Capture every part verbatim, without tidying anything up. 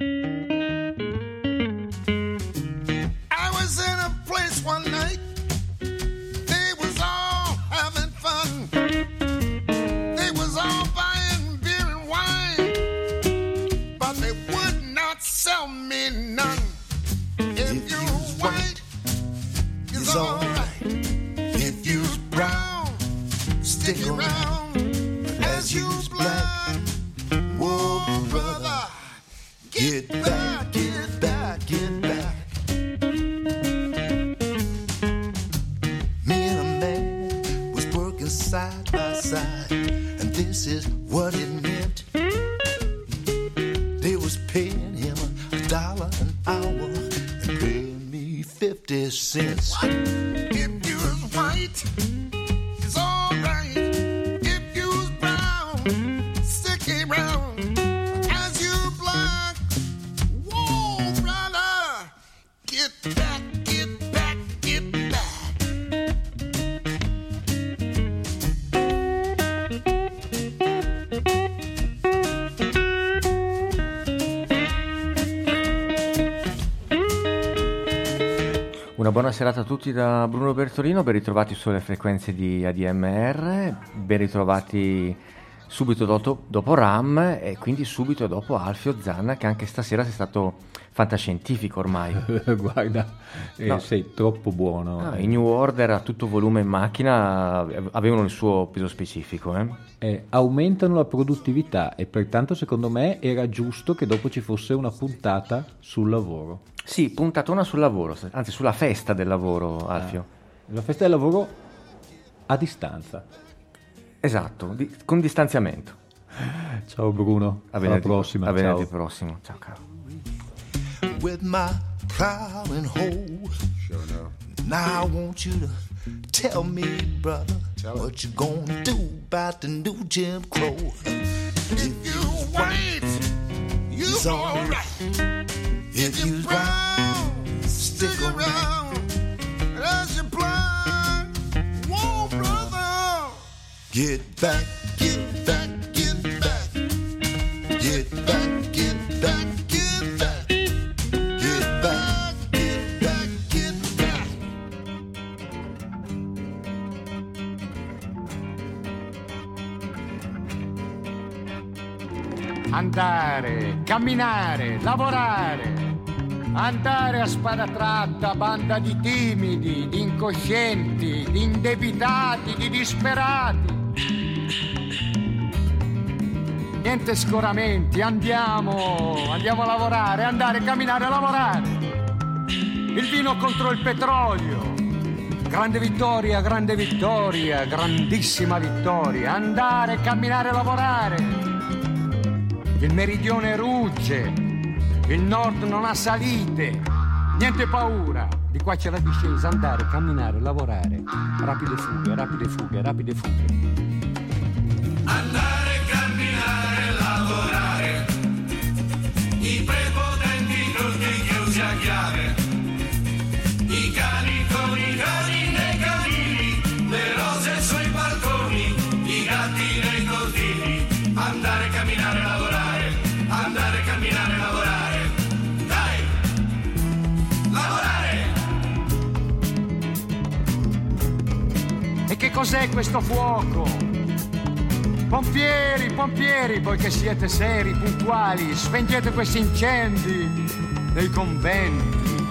I was in a place one night, they was all having fun. They was all buying beer and wine, but they would not sell me none. If, if you're white, it's all right. If you're brown, stick around. As you're black, whoa, brother, get back, get back, get back. Me and a man was working side by side, and this is what it meant. They was paying him a dollar an hour and paying me fifty cents. What? If you was white, it's all right. Buona serata a tutti da Bruno Bertolino, ben ritrovati sulle frequenze di A D M R, ben ritrovati subito dopo, dopo Ram e quindi subito dopo Alfio Zanna, che anche stasera sei stato fantascientifico ormai. Guarda, eh, no, sei troppo buono. Ah, eh. I New Order a tutto volume in macchina avevano il suo peso specifico. Eh. Eh, aumentano la produttività e pertanto secondo me era giusto che dopo ci fosse una puntata sul lavoro. Sì, puntatona sul lavoro, anzi sulla festa del lavoro, Alfio. Ah, la festa del lavoro a distanza. Esatto, di, con distanziamento. Ciao Bruno, a alla prossima. A venerdì prossimo, ciao caro. With my plow and hoe, sure no. Now I want you to tell me, brother, tell what you gonna do about the new Jim Crow. If you wait, you're all right. If you're brown, stick around. As you're blind, whoa, brother, get back, get back, get back, get back, get back, get back, get back, get back, get back. Andare, camminare, lavorare. Andare a spadatratta, banda di timidi, di incoscienti, di indebitati, di disperati. Niente scoramenti, andiamo, andiamo a lavorare, andare, camminare, lavorare. Il vino contro il petrolio. Grande vittoria, grande vittoria, grandissima vittoria. Andare, camminare, lavorare. Il meridione rugge. Il nord non ha salite, niente paura. Di qua c'è la discesa, andare, camminare, lavorare. Rapide fughe, rapide fughe, rapide fughe. Andare, camminare, lavorare. I prepotenti tutti chiusi a chiave. I cani con i cani nei canili. Le rose sui balconi. I gatti nei cortili. Andare, camminare, lavorare. Andare, camminare, lavorare. Che cos'è questo fuoco? Pompieri, pompieri, voi che siete seri, puntuali, spegnete questi incendi nei conventi,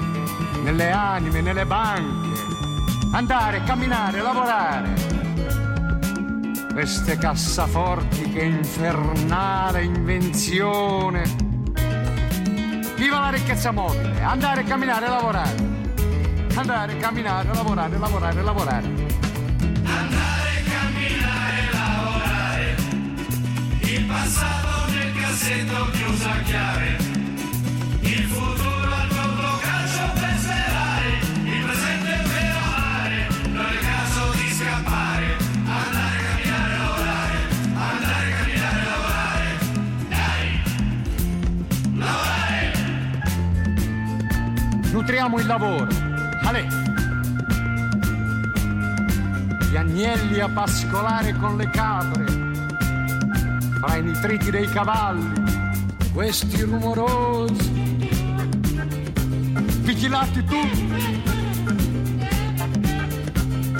nelle anime, nelle banche. Andare, camminare, lavorare. Queste cassaforti, che infernale invenzione. Viva la ricchezza mobile. Andare, camminare, lavorare. Andare, camminare, lavorare, lavorare, lavorare. Andare, camminare, lavorare. Il passato nel cassetto chiuso a chiave. recuperiamo il lavoro. Ale! Gli agnelli a pascolare con le capre, fra i nitriti dei cavalli, questi rumorosi, vigilati tutti,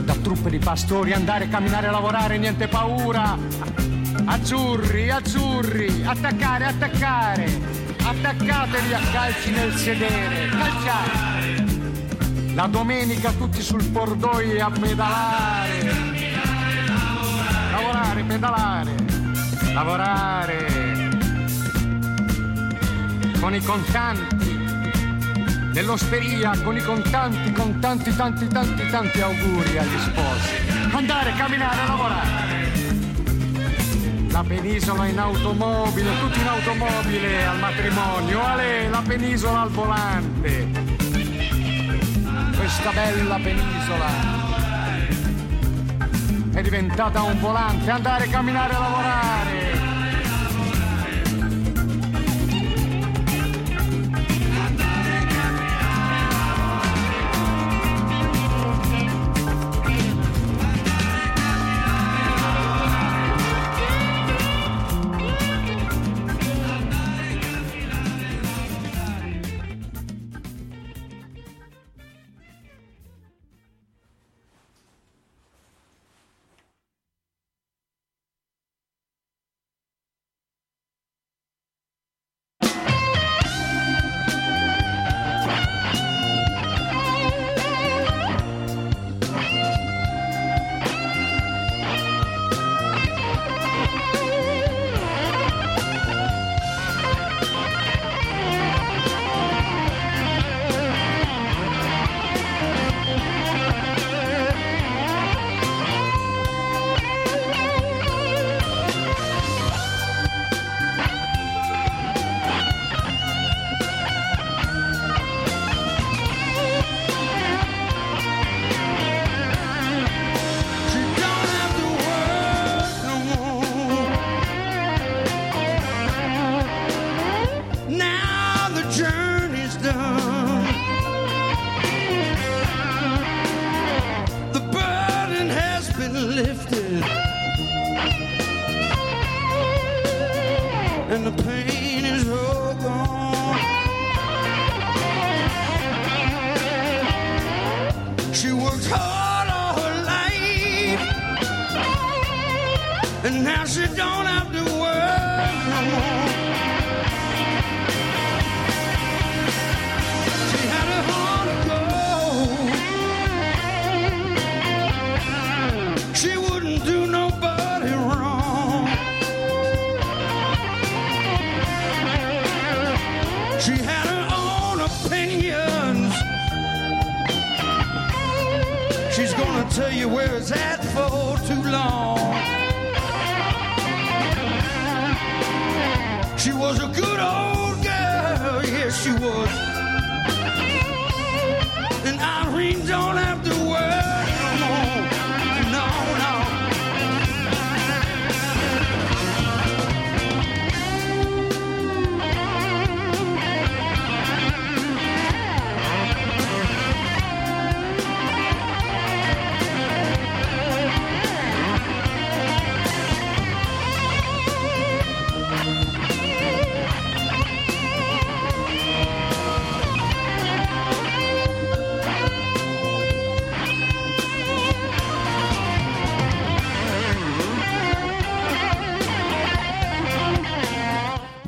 da truppe di pastori andare, camminare, lavorare, niente paura, azzurri, azzurri, attaccare, attaccare. Attaccatevi a calci nel sedere, calciate! La domenica tutti sul cordoglio a pedalare, lavorare, pedalare, lavorare, con i contanti, nell'osteria, con i contanti, con tanti, tanti, tanti, tanti auguri agli sposi. Andare, camminare, lavorare. La penisola in automobile, tutti in automobile al matrimonio, ale, la penisola al volante, questa bella penisola è diventata un volante, andare, camminare, lavorare.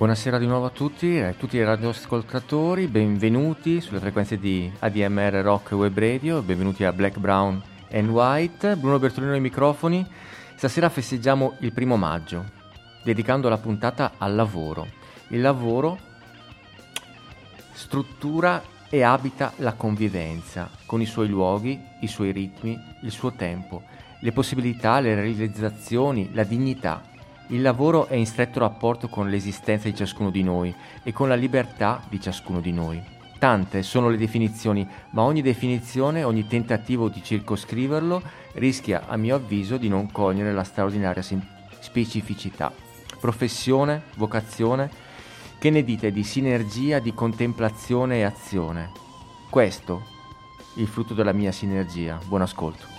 Buonasera di nuovo a tutti e eh, a tutti i radioascoltatori, benvenuti sulle frequenze di A D M R Rock Web Radio, benvenuti a Black, Brown and White, Bruno Bertolino ai microfoni. Stasera festeggiamo il primo maggio, dedicando la puntata al lavoro. Il lavoro struttura e abita la convivenza, con i suoi luoghi, i suoi ritmi, il suo tempo, le possibilità, le realizzazioni, la dignità. Il lavoro è in stretto rapporto con l'esistenza di ciascuno di noi e con la libertà di ciascuno di noi. Tante sono le definizioni, ma ogni definizione, ogni tentativo di circoscriverlo rischia, a mio avviso, di non cogliere la straordinaria sim- specificità. Professione, vocazione, che ne dite di sinergia, di contemplazione e azione? Questo è il frutto della mia sinergia. Buon ascolto.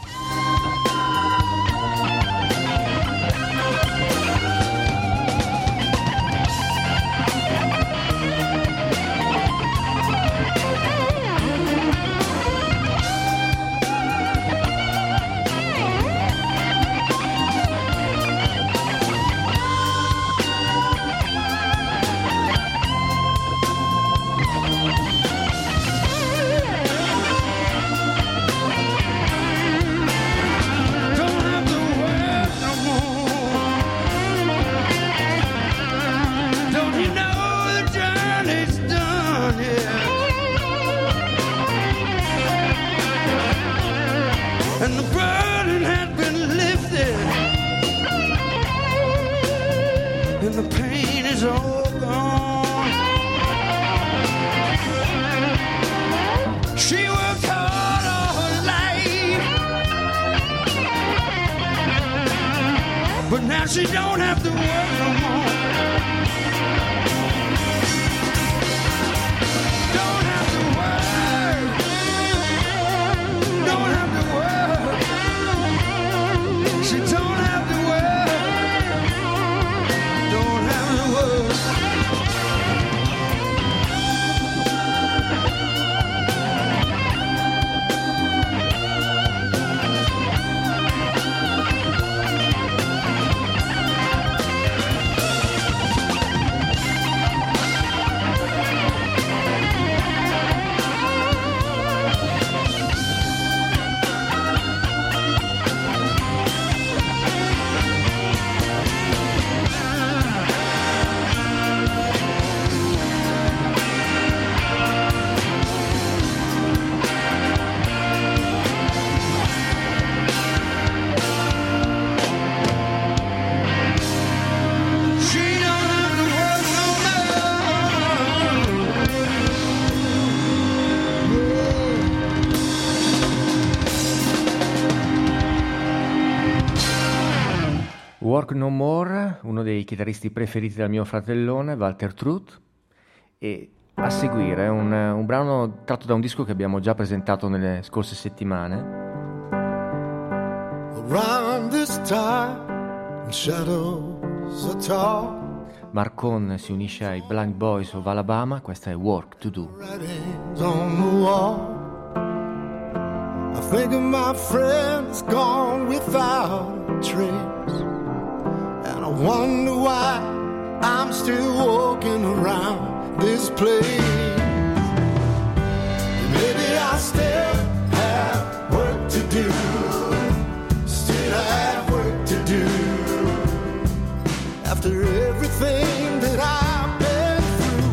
Work No More, uno dei chitarristi preferiti dal mio fratellone Walter Trout, e a seguire un, un brano tratto da un disco che abbiamo già presentato nelle scorse settimane. Marcon si unisce ai Blind Boys of Alabama, questa è Work To Do. I think of my friends gone without trace, and I wonder why I'm still walking around this place. Maybe I still have work to do, still have work to do, after everything that I've been through.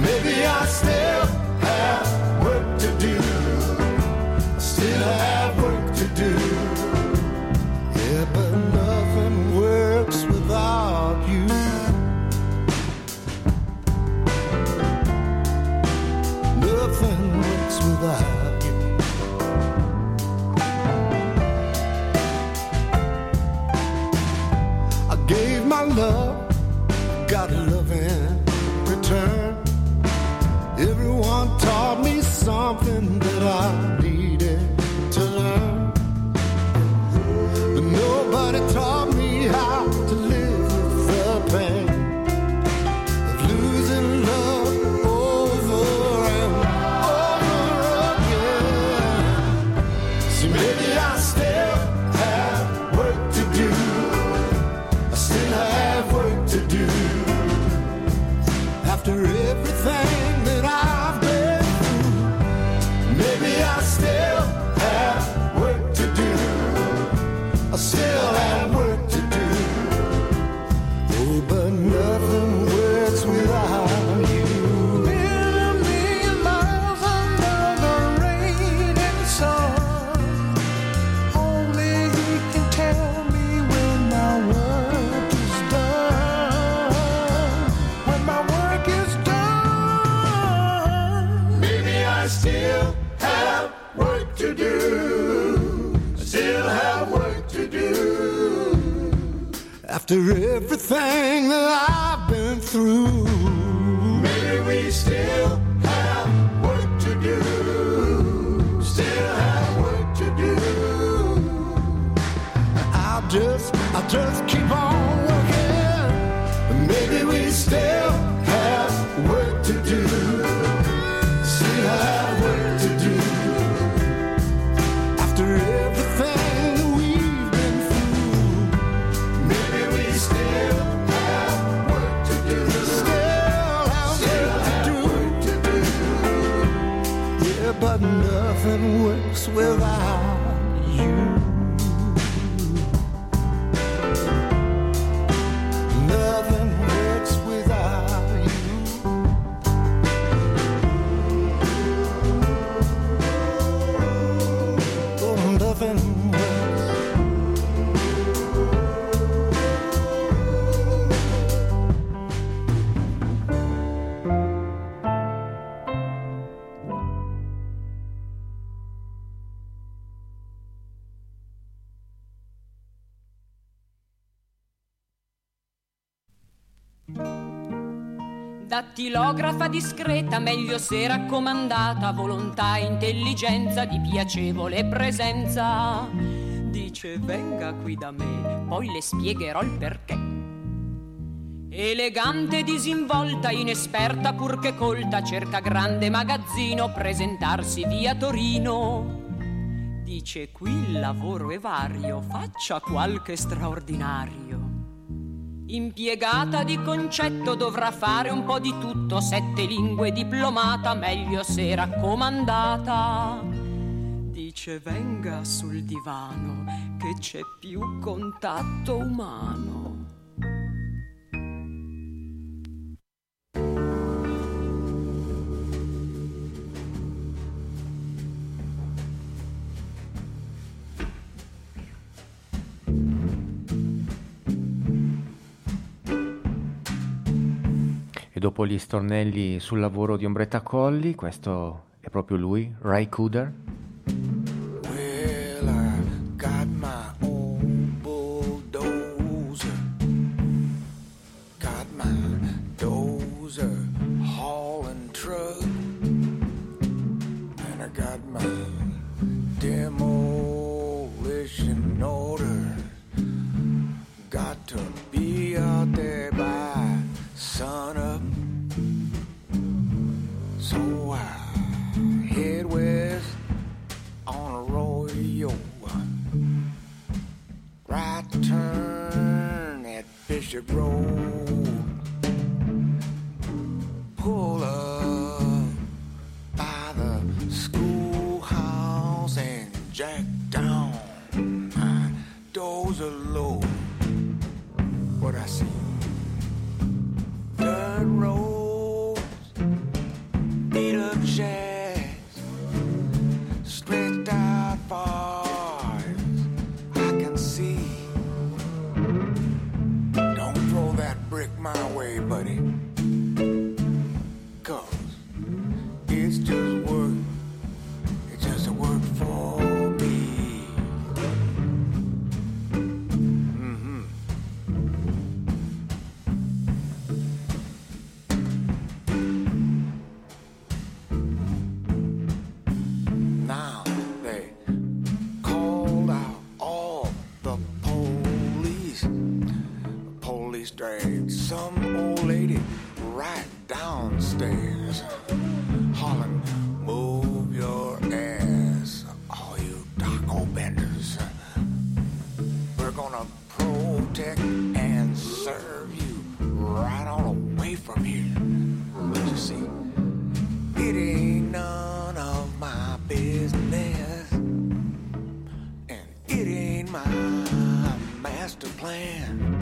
Maybe I still have work to do, still have work to do. Without you, nothing works without you. I gave my love, got love in return. Everyone taught me something that I needed to learn, but nobody taught me how to live pain of losing love over and over again. See, maybe I still have work to do, I still have work to do, after everything that I've been through. Maybe I still have work to do, I still have work. After everything that I've been through, maybe we still have work to do. just, I just keep on working. Maybe we still have work to do. Still have work to do. After everything we've been through, maybe we still have work to do. Still have, still work, have to work to do. Yeah, but nothing works without. Dattilografa discreta, meglio se raccomandata, volontà e intelligenza di piacevole presenza. Dice venga qui da me, poi le spiegherò il perché. Elegante, disinvolta, inesperta purché colta, cerca grande magazzino, presentarsi via Torino. Dice qui il lavoro è vario, faccia qualche straordinario. Impiegata di concetto dovrà fare un po' di tutto, sette lingue diplomata, meglio se raccomandata. Dice venga sul divano che c'è più contatto umano. E dopo gli stornelli sul lavoro di Ombretta Colli, questo è proprio lui, Ry Cooder. Well, I got my own bulldozer, got my dozer hauling truck, and I got my demolition order, got to be out there by sun up. So I head west on a rodeo, right turn at Bishop Road, pull up by the schoolhouse and jack down my dozer low. What I see, dirt road, beat up shacks, stretched out far as I can see. Don't throw that brick my way, buddy, 'cause it's just work, it's just a work for me. Mm-hmm. Dragged some old lady right downstairs, hollering, move your ass, all you taco benders. We're gonna protect and serve you right on away from here. But you see, it ain't none of my business, and it ain't my master plan.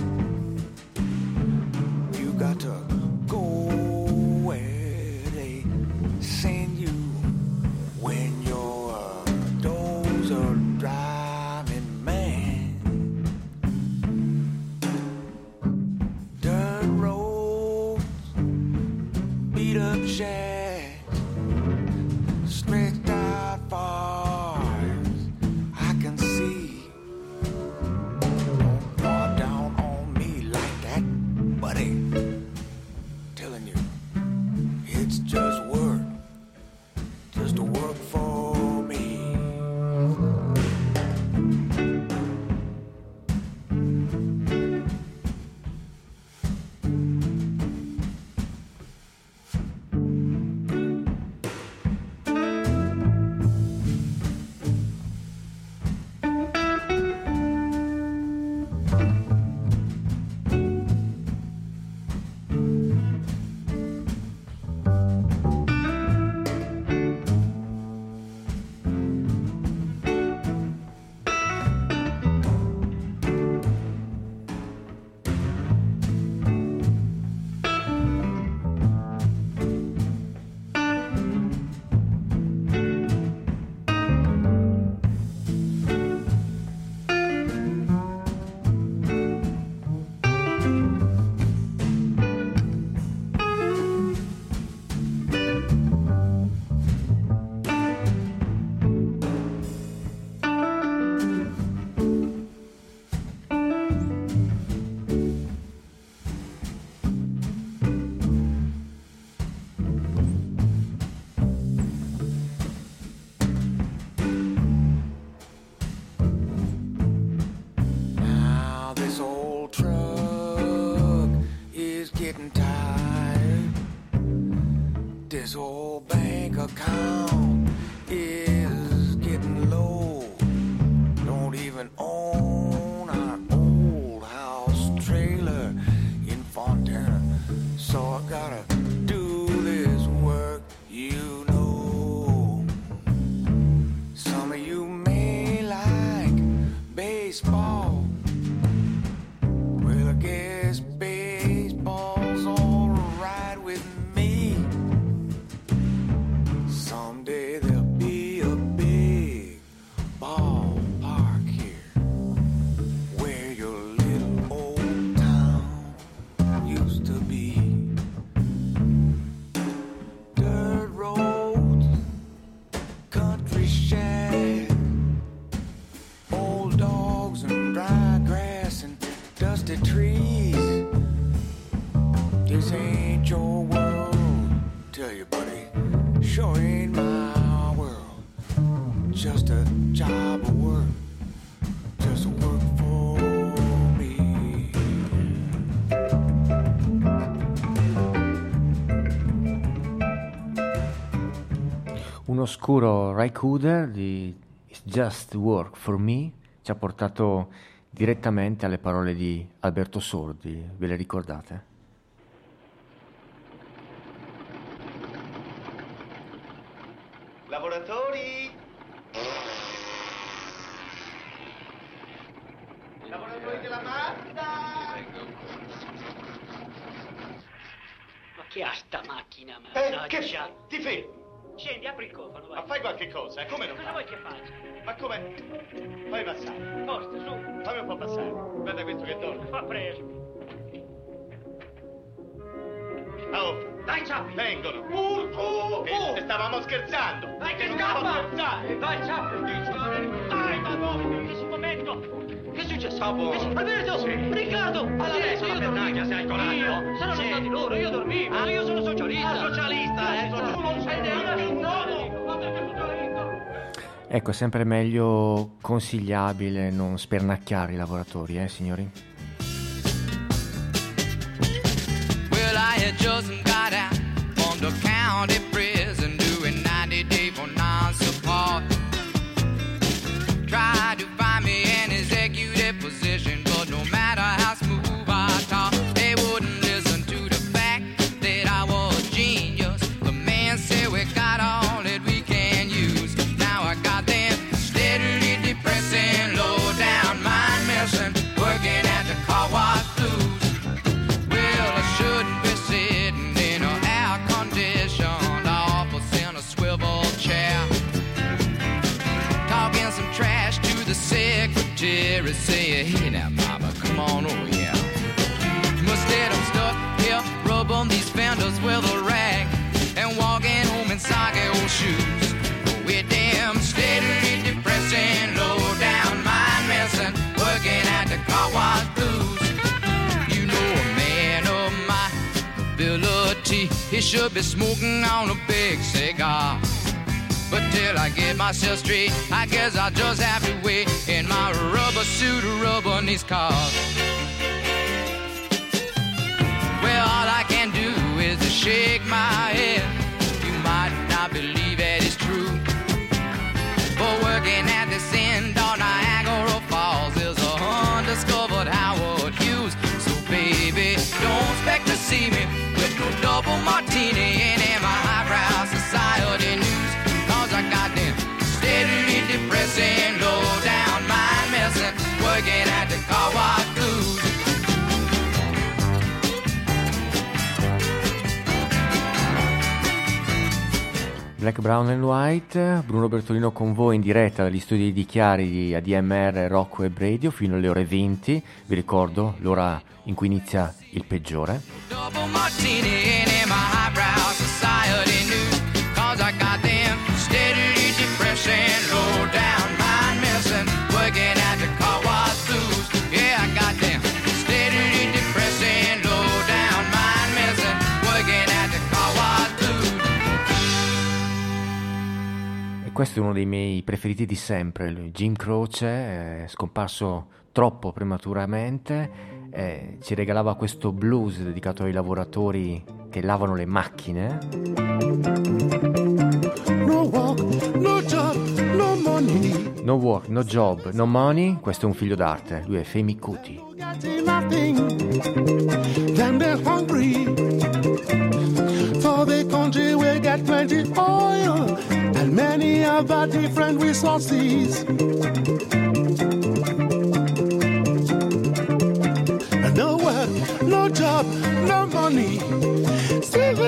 Got to go where they send you when you're a dozer driving man. Dirt roads, beat up shacks, stretched out far as I can see. Don't fall down on me like that, buddy. Just work, just to work for me. baseball. Well, I guess baseball's all right with me. Someday there'll be a big ballpark here where your little old town used to be. Dirt roads, country shacks, dusty trees. This ain't your world, tell you buddy, sure ain't my world. Just a job of work, just a work for me. Un oscuro Ry Cooder di It's Just Work For Me ci ha portato direttamente alle parole di Alberto Sordi, ve le ricordate? Lavoratori! Lavoratori della Mazda! Ma chi ha sta macchina, mannaggia? Eh, che... Ti fermi! Scendi, apri il cofano, vai. Ma fai qualche cosa, eh? Come non cosa fai? Vuoi che faccia? Ma come? Fai passare. Forza, su. Fammi un po' passare. Guarda questo che torna. Fa preso. Oh. Dai, Ciappi. Vengono. Urco. Oh. E stavamo scherzando. Dai, che scappa. Dai, vai, Ciappi. Dai, madonna, mi spavento. Che è successo? Alberto! Sì. Riccardo! Adesso io dormivo! Sei colato! Io sono sì. Stati loro, io dormivo! Ah, io sono socialista! Ah, socialista, eh! Tu non sei neanche un uomo! Ecco, è sempre meglio, consigliabile non spernacchiare i lavoratori, eh, signori? Well, I had just got out on the county prison doing ninety day for non-support. Try to find me an executive position, but no matter how smooth I talk, they wouldn't listen to the fact that I was a genius. The man said we got all that we can use. Now I got them steadily depressing, low down, mind messing, working at the car wash blues. Well, I shouldn't be sitting in an air-conditioned office in a swivel chair, talking some trash. Secretary said, hey now mama, come on over here. Instead I'm stuck here, rubbing these fenders with a rag and walking home in soggy old shoes. With them steadily depressing, low down, mind messing, working at the car wash blues. You know a man of my ability, he should be smoking on a big cigar. But till I get myself straight, I guess I'll just have to wait in my rubber suit, rub on these cars. Well, all I can do is to shake my head. You might not believe that it's true, but working at the end of Niagara Falls is a undiscovered Howard Hughes. So baby, don't expect to see me with no double martini and in my highbrow society news. I got them steadily depressing, low down, mind messing, working at the car wash blues. Black, Brown and White, Bruno Bertolino con voi in diretta dagli studi di Chiari di A D M R, Rocco e Radio fino alle ore venti, vi ricordo l'ora in cui inizia il peggiore. Double martini and in my highbrow society news, cause I got them steadily depressing, low down, mind messing, working at the car wash blues. Yeah, I got them steadily depressing, low down, mind messing, working at the car wash blues. E questo è uno dei miei preferiti di sempre, lui, Jim Croce, eh, scomparso troppo prematuramente, eh, ci regalava questo blues dedicato ai lavoratori che lavano le macchine. No work, no job, no money. No work, no job, no money. Questo è un figlio d'arte, lui è Femi Kuti. Then they're hungry for the country we get plenty oil and many other different resources.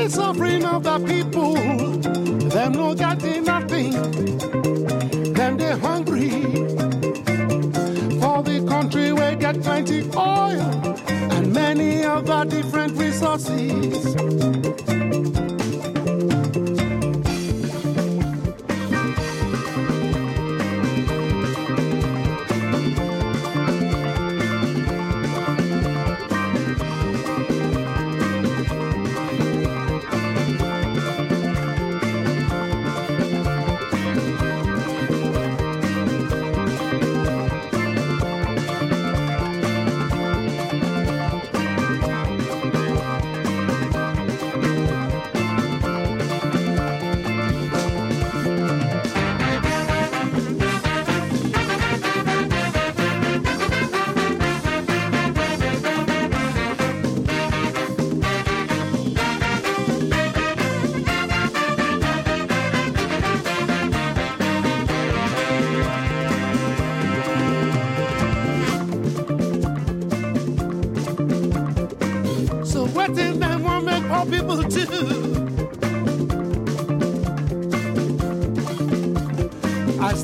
the suffering of the people. Them no got nothing. Them they hungry for the country. We get plenty oil and many other different resources.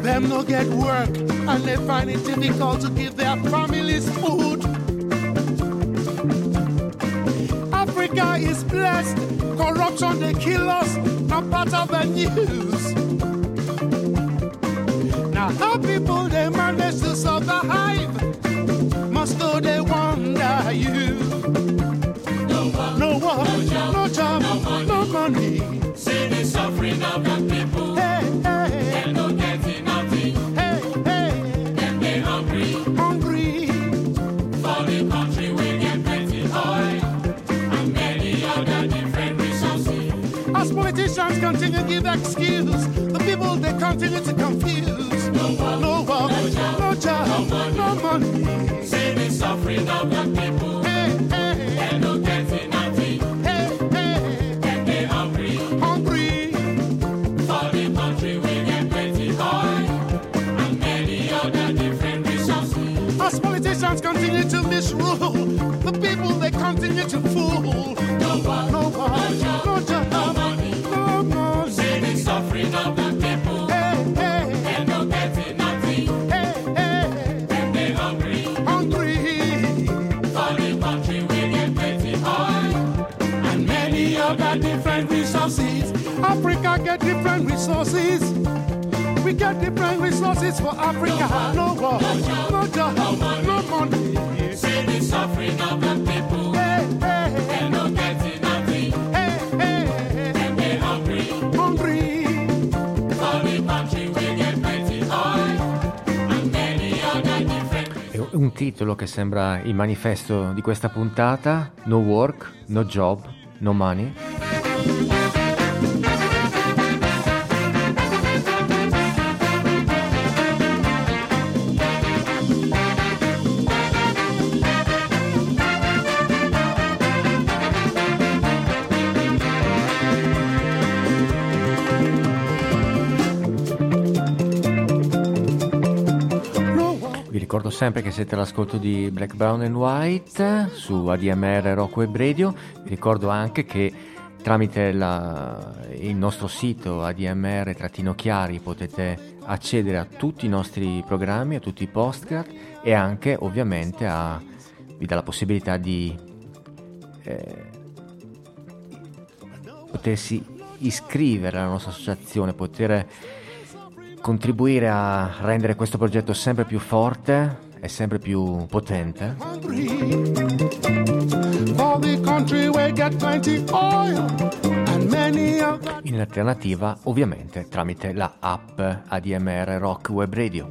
Them no get work and they find it difficult to give their families food. Africa is blessed, corruption they kill us, not part of the news. Now how people they manage to survive, must know they wonder you. No work, no, work, no job, no, job, no, money. no money. See the suffering of the people. Hey, hey, hey. No politicians continue to give excuse. The people they continue to confuse. No work, no, work, no job, no, job, no, money. no money. See the suffering of black people. Hey, hey, they don't get nothing. Hey, hey, and they hungry, hungry. For the country we get plenty oil and many other different resources. As politicians continue to misrule, the people they continue to fool. No work, no, work, no job, no job. No money. Suffering of the people, hey, hey. They're not getting nothing, hey, hey. And they're hungry, hungry. For the country we get plenty oil and many other different resources. Africa get different resources. We get different resources for Africa. No war, no job, no, no, no money. money. See the suffering of the people, hey, hey. They're not getting nothing, hey, hey. And they're hungry, hungry. Un titolo che sembra il manifesto di questa puntata: No work, no job, no money. Ricordo sempre che siete all'ascolto di Black, Brown and White su A D M R Rock Web Radio. Vi ricordo anche che tramite la, il nostro sito A D M R-chiari potete accedere a tutti i nostri programmi, a tutti i podcast e anche ovviamente a, vi dà la possibilità di eh, potersi iscrivere alla nostra associazione, poter contribuire a rendere questo progetto sempre più forte e sempre più potente. In alternativa, ovviamente, tramite la app A D M R Rock Web Radio.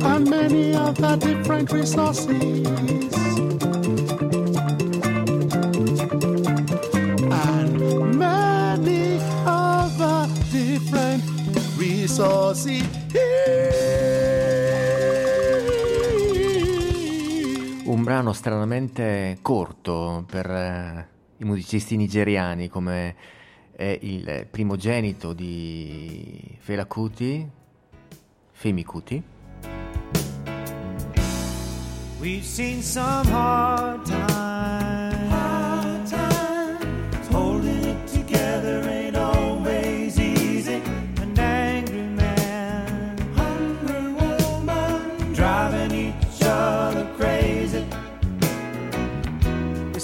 And many other different resources. Un brano stranamente corto per eh, i musicisti nigeriani, come è il primogenito di Fela Kuti, Femi Kuti. We've seen some hard times, hard times.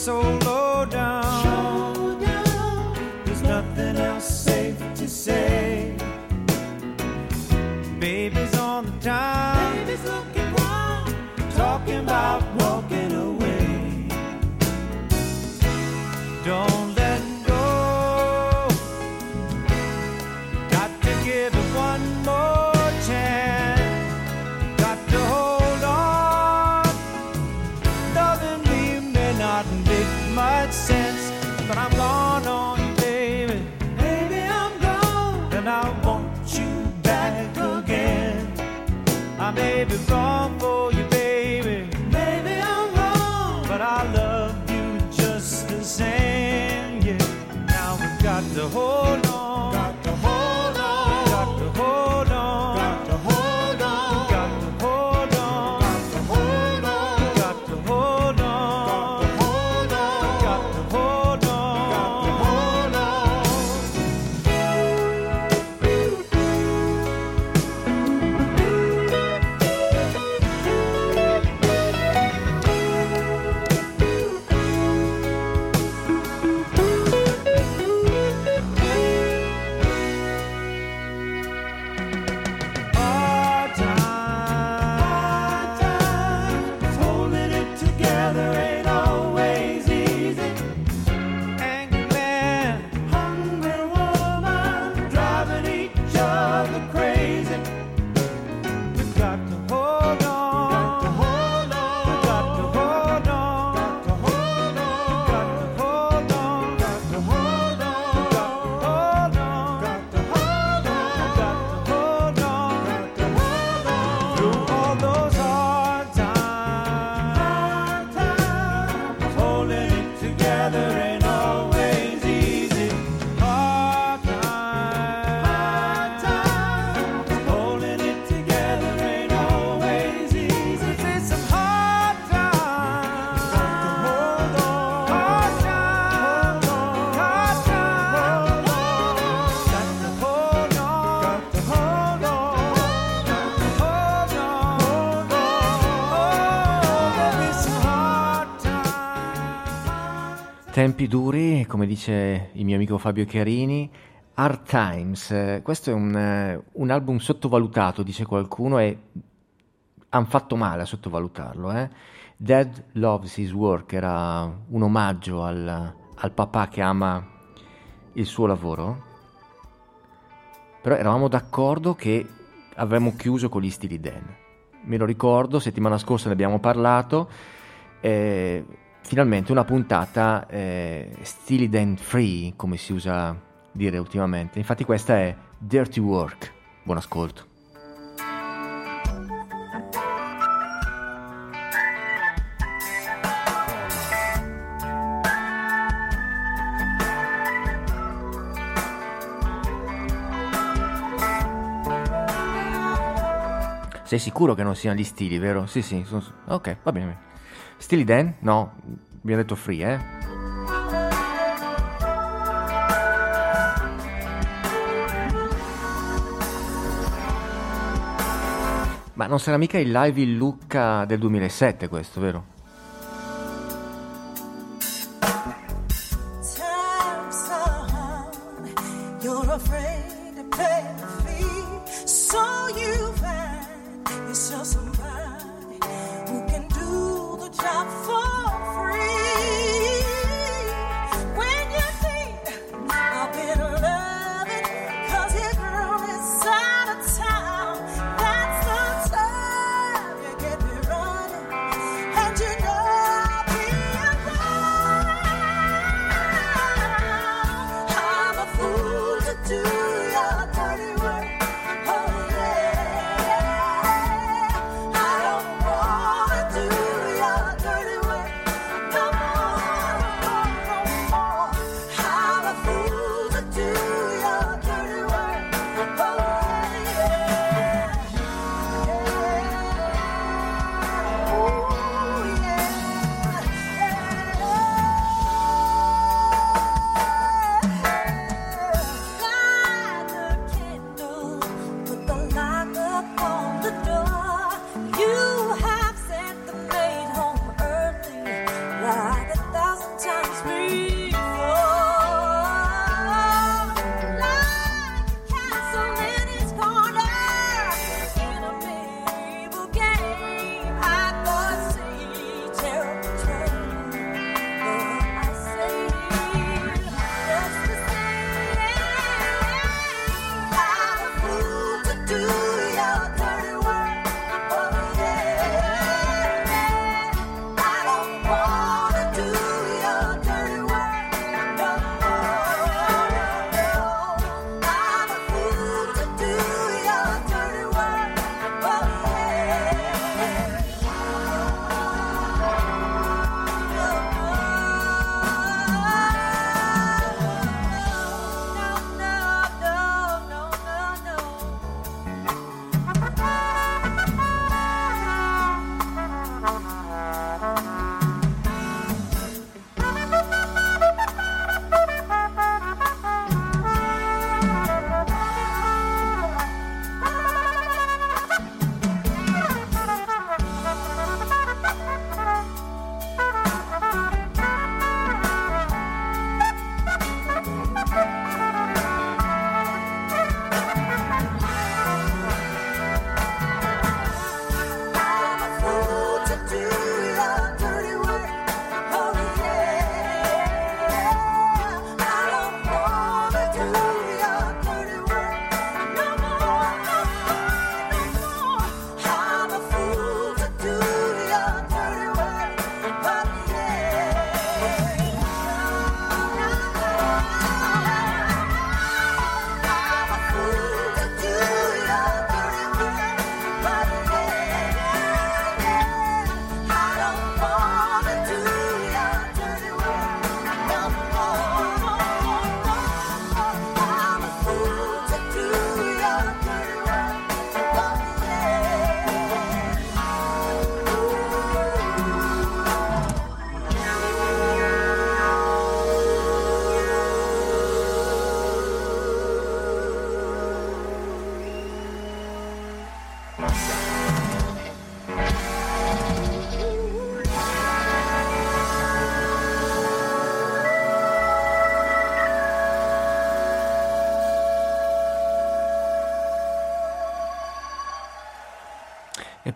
so low down. Show down. There's nothing else safe to say. Baby's on the dime. Baby's looking wild. Talking about walking away. Don't. Baby, wrong for you, baby. Baby, I'm wrong, but I love you just the same. Yeah, now we've got to hold on, got to hold on, got to hold on, got to hold on, got to hold on, got to hold on, got to hold on, got to hold on, got to hold on. Tempi duri, come dice il mio amico Fabio Chiarini, Hard Times. Questo è un, un album sottovalutato, dice qualcuno, e hanno fatto male a sottovalutarlo. Eh? Dad Loves His Work era un omaggio al, al papà che ama il suo lavoro. Però eravamo d'accordo che avremmo chiuso con gli Steely Dan. Me lo ricordo, settimana scorsa ne abbiamo parlato. Eh, Finalmente una puntata eh, Steely Dan free, come si usa dire ultimamente. Infatti questa è Dirty Work. Buon ascolto. Sei sicuro che non siano gli Steely, vero? Sì, sì. Sono... Ok, va bene. Steely Dan? No, mi ha detto free, eh? Ma non sarà mica il live in Lucca del duemilasette questo, vero? And you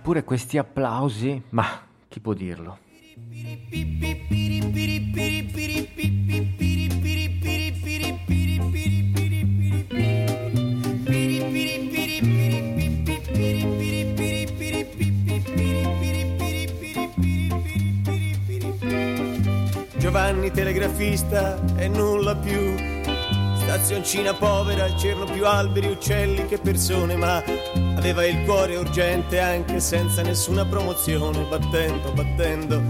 Eppure questi applausi, ma chi può dirlo? Giovanni telegrafista e nulla più, stazioncina povera, c'erano più alberi, uccelli che persone, ma aveva il cuore urgente anche senza nessuna promozione, battendo, battendo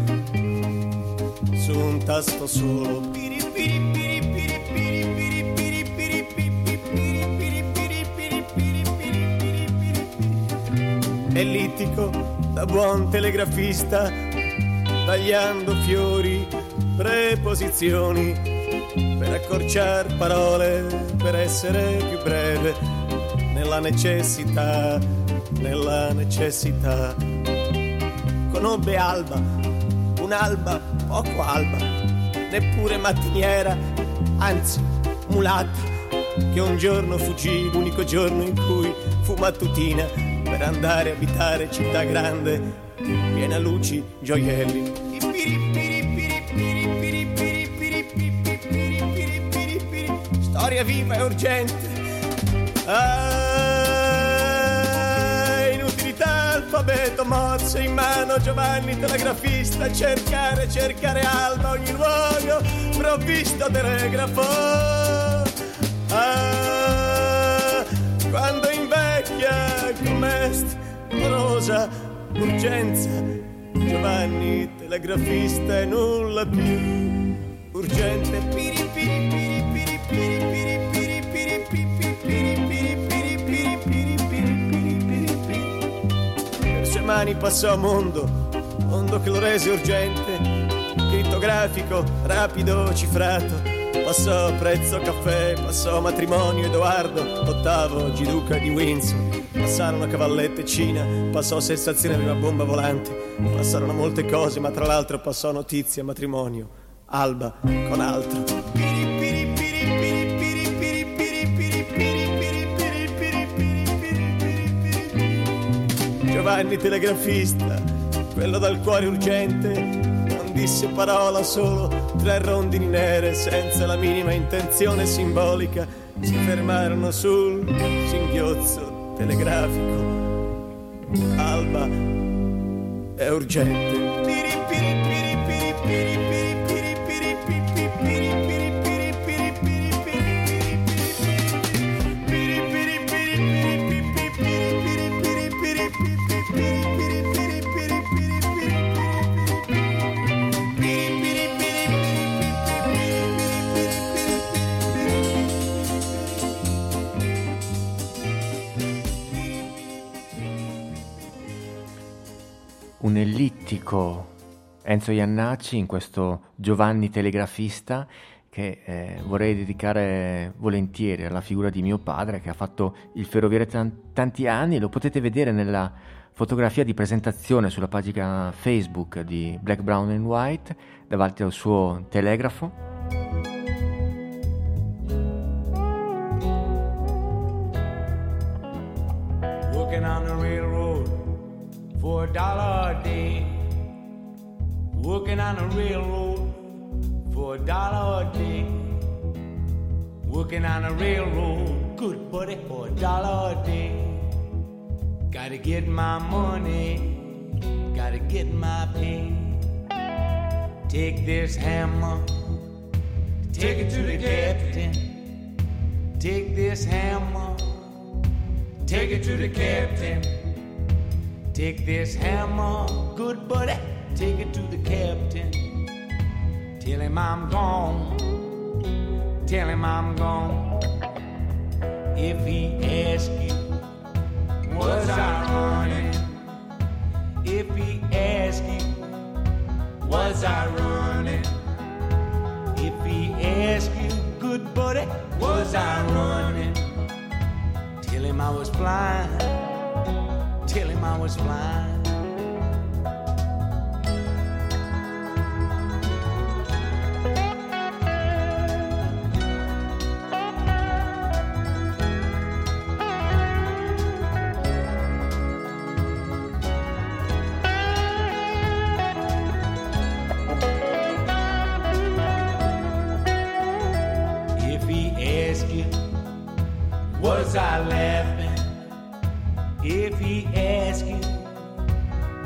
su un tasto solo. Ellittico, da buon telegrafista, tagliando fiori, preposizioni per accorciar parole, per essere più breve nella necessità, nella necessità. Conobbe Alba, un'alba poco alba, neppure mattiniera, anzi mulatta, che un giorno fuggì, l'unico giorno in cui fu mattutina, per andare a abitare città grande, piena luci, gioielli. Storia viva e urgente, ah, inutilità, alfabeto, morse in mano, Giovanni telegrafista, cercare, cercare alba, ogni luogo provvisto telegrafo, ah, quando invecchia comest rosa, urgenza, Giovanni telegrafista e nulla più urgente, piri piri piri. Per sue mani passò mondo, mondo che lo rese urgente, crittografico, rapido, cifrato, passò prezzo caffè, passò matrimonio, Edoardo ottavo, Giduca di Windsor, passarono cavallette Cina, passò sensazione di una bomba volante, passarono molte cose, ma tra l'altro passò notizia, matrimonio, alba con altro. Giovanni telegrafista, quello dal cuore urgente, non disse parola, solo tre rondini nere, senza la minima intenzione simbolica, si fermarono sul singhiozzo telegrafico. Alba è urgente. Piri piri piri piri piri piri piri piri piri piri piri. Un ellittico Enzo Iannacci in questo Giovanni telegrafista che eh, vorrei dedicare volentieri alla figura di mio padre, che ha fatto il ferroviere t- tanti anni. Lo potete vedere nella fotografia di presentazione sulla pagina Facebook di Black, Brown and White davanti al suo telegrafo. Walking on the railroad for a dollar a day, working on a railroad for a dollar a day, working on a railroad, good buddy, for a dollar a day. Gotta get my money, gotta get my pay. Take this hammer, take it to the captain. Take this hammer, take it to the captain. Take this hammer, good buddy, take it to the captain. Tell him I'm gone, tell him I'm gone. If he asks you, was I running? If he asks you, was I running? If he asks you, good buddy, was I running? Tell him I was flying. Tell him I was flying. by laughing? If he asked you,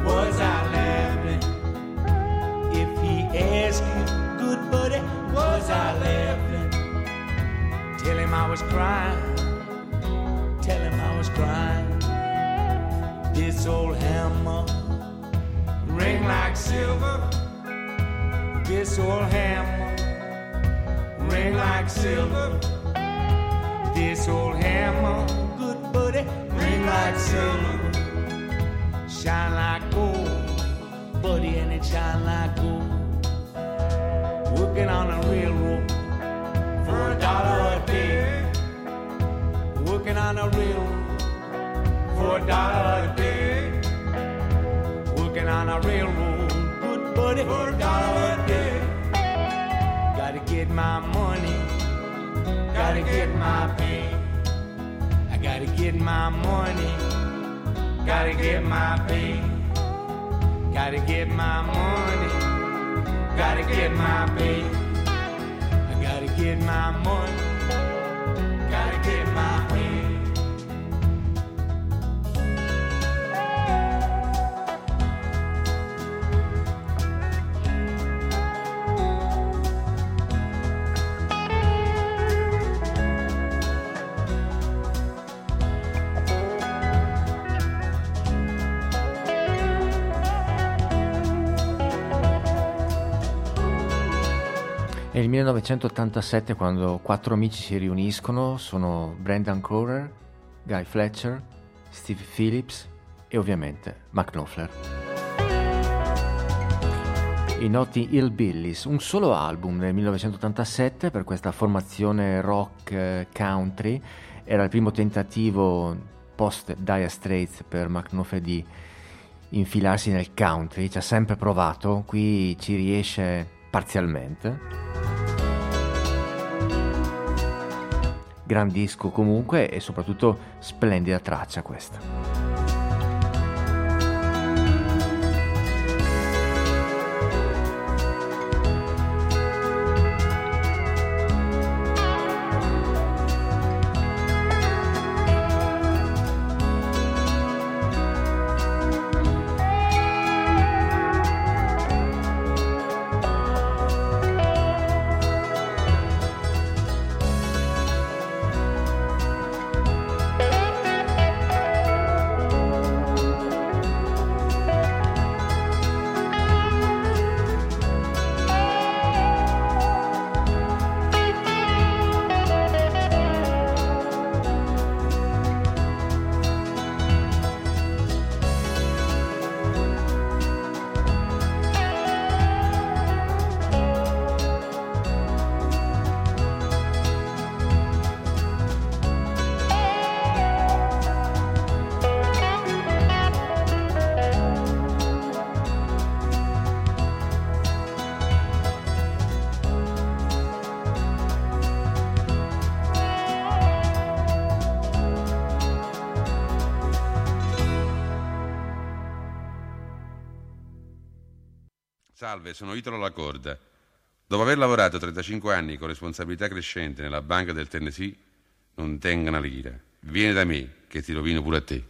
was I laughing? If he asked you, good buddy, was I laughing? Tell him I was crying, tell him I was crying. This old hammer ring like silver. This old hammer ring like silver. This old hammer, good buddy, ring like silver. Shine like gold, buddy, and it shine like gold. Working on a railroad for a dollar a day. Working on a railroad for a dollar a day. Working on a railroad, good buddy, for a dollar a day. Gotta get my money, gotta get my pay. I gotta get my money, gotta get my pay. Gotta get my money, gotta get my pay. I gotta get my money, gotta get my pay. È il millenovecentottantasette quando quattro amici si riuniscono, sono Brendan Croker, Guy Fletcher, Steve Phillips e ovviamente Mark Knopfler. I Notty Hillbillies, un solo album nel millenovecentottantasette per questa formazione rock country, era il primo tentativo post Dire Straits per Mark Knopfler di infilarsi nel country, ci ha sempre provato, qui ci riesce parzialmente. Gran disco comunque e soprattutto splendida traccia questa. Salve, sono Italo Lacorda. Dopo aver lavorato trentacinque anni con responsabilità crescente nella banca del Tennessee, non tenga una lira. Vieni da me, che ti rovino pure a te.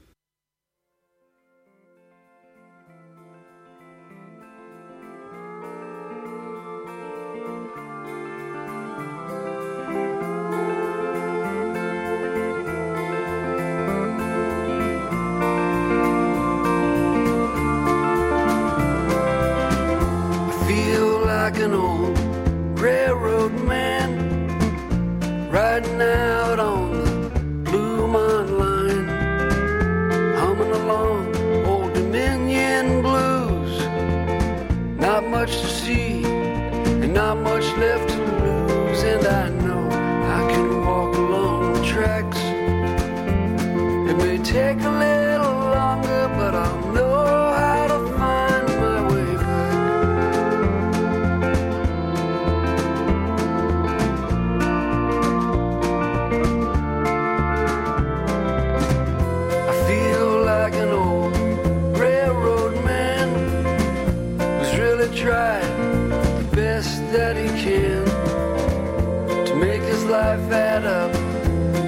Life add up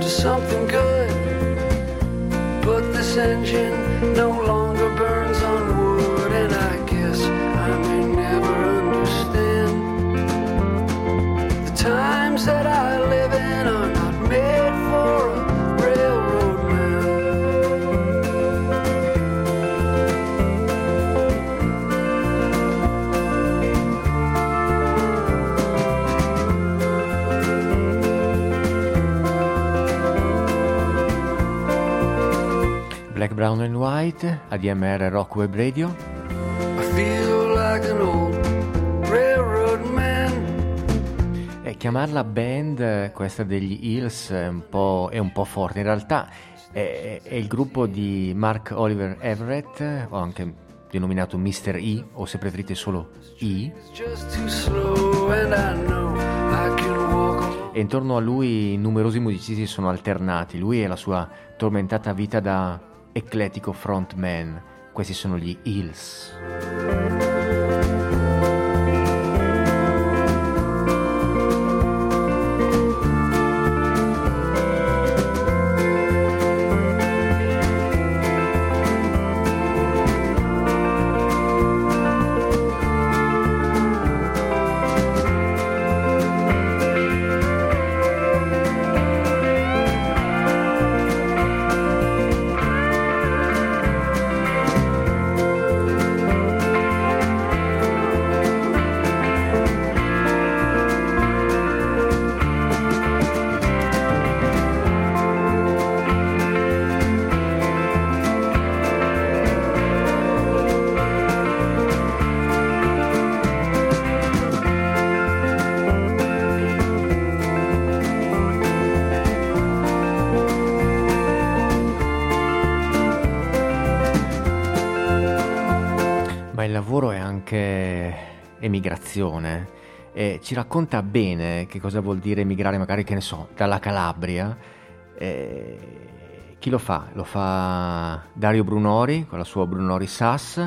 to something good. engine no longer burns on wood, and I guess I may never understand. The times that I live in are not made for a railroad man. Black, Brown and White, A D M R Rock Web Radio. E chiamarla band, questa degli Eels, è un po', è un po' forte. In realtà è, è il gruppo di Mark Oliver Everett, o anche denominato mister E, o se preferite solo E. E intorno a lui numerosi musicisti sono alternati, lui e la sua tormentata vita da eclettico frontman. Questi sono gli Eels. Emigrazione, eh, ci racconta bene che cosa vuol dire emigrare, magari, che ne so, dalla Calabria. Eh, chi lo fa? Lo fa Dario Brunori con la sua Brunori Sas.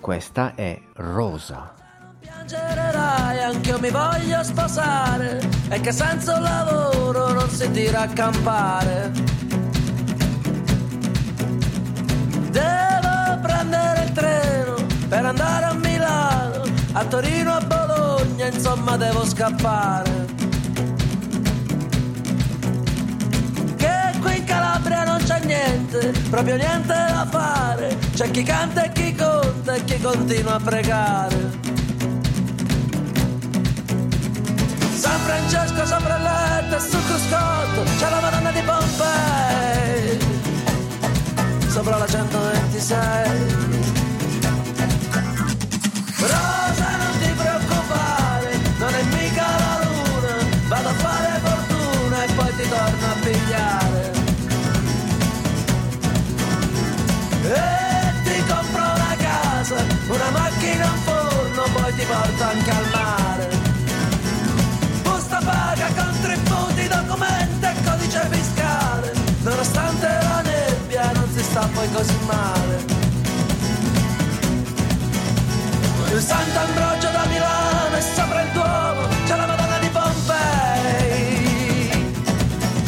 Questa è Rosa. Non piangerai, anche io mi voglio sposare, e che senza un lavoro non si tira a campare. Devo prendere il treno per andare a Milano, a Torino, a Bologna, insomma devo scappare. Che qui in Calabria non c'è niente, proprio niente da fare. C'è chi canta e chi conta e chi continua a pregare. San Francesco sopra il letto e sul cruscotto c'è la Madonna di Pompei, sopra la centoventisei. Rosa, non ti preoccupare, non è mica la luna, vado a fare fortuna e poi ti torno a pigliare. E ti compro una casa, una macchina, un forno, poi ti porto anche al mare. Busta paga, contributi, documenti e codice fiscale, nonostante la nebbia non si sta poi così male. Il Sant'Ambrogio da Milano e sopra il Duomo c'è la Madonna di Pompei,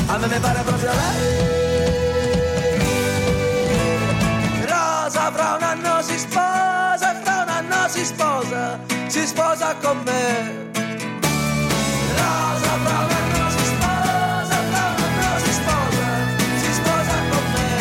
a me mi pare proprio lei. Rosa fra un anno si sposa e fra un anno si sposa, si sposa con me. Rosa fra un anno si sposa e fra un anno si sposa, si sposa con me.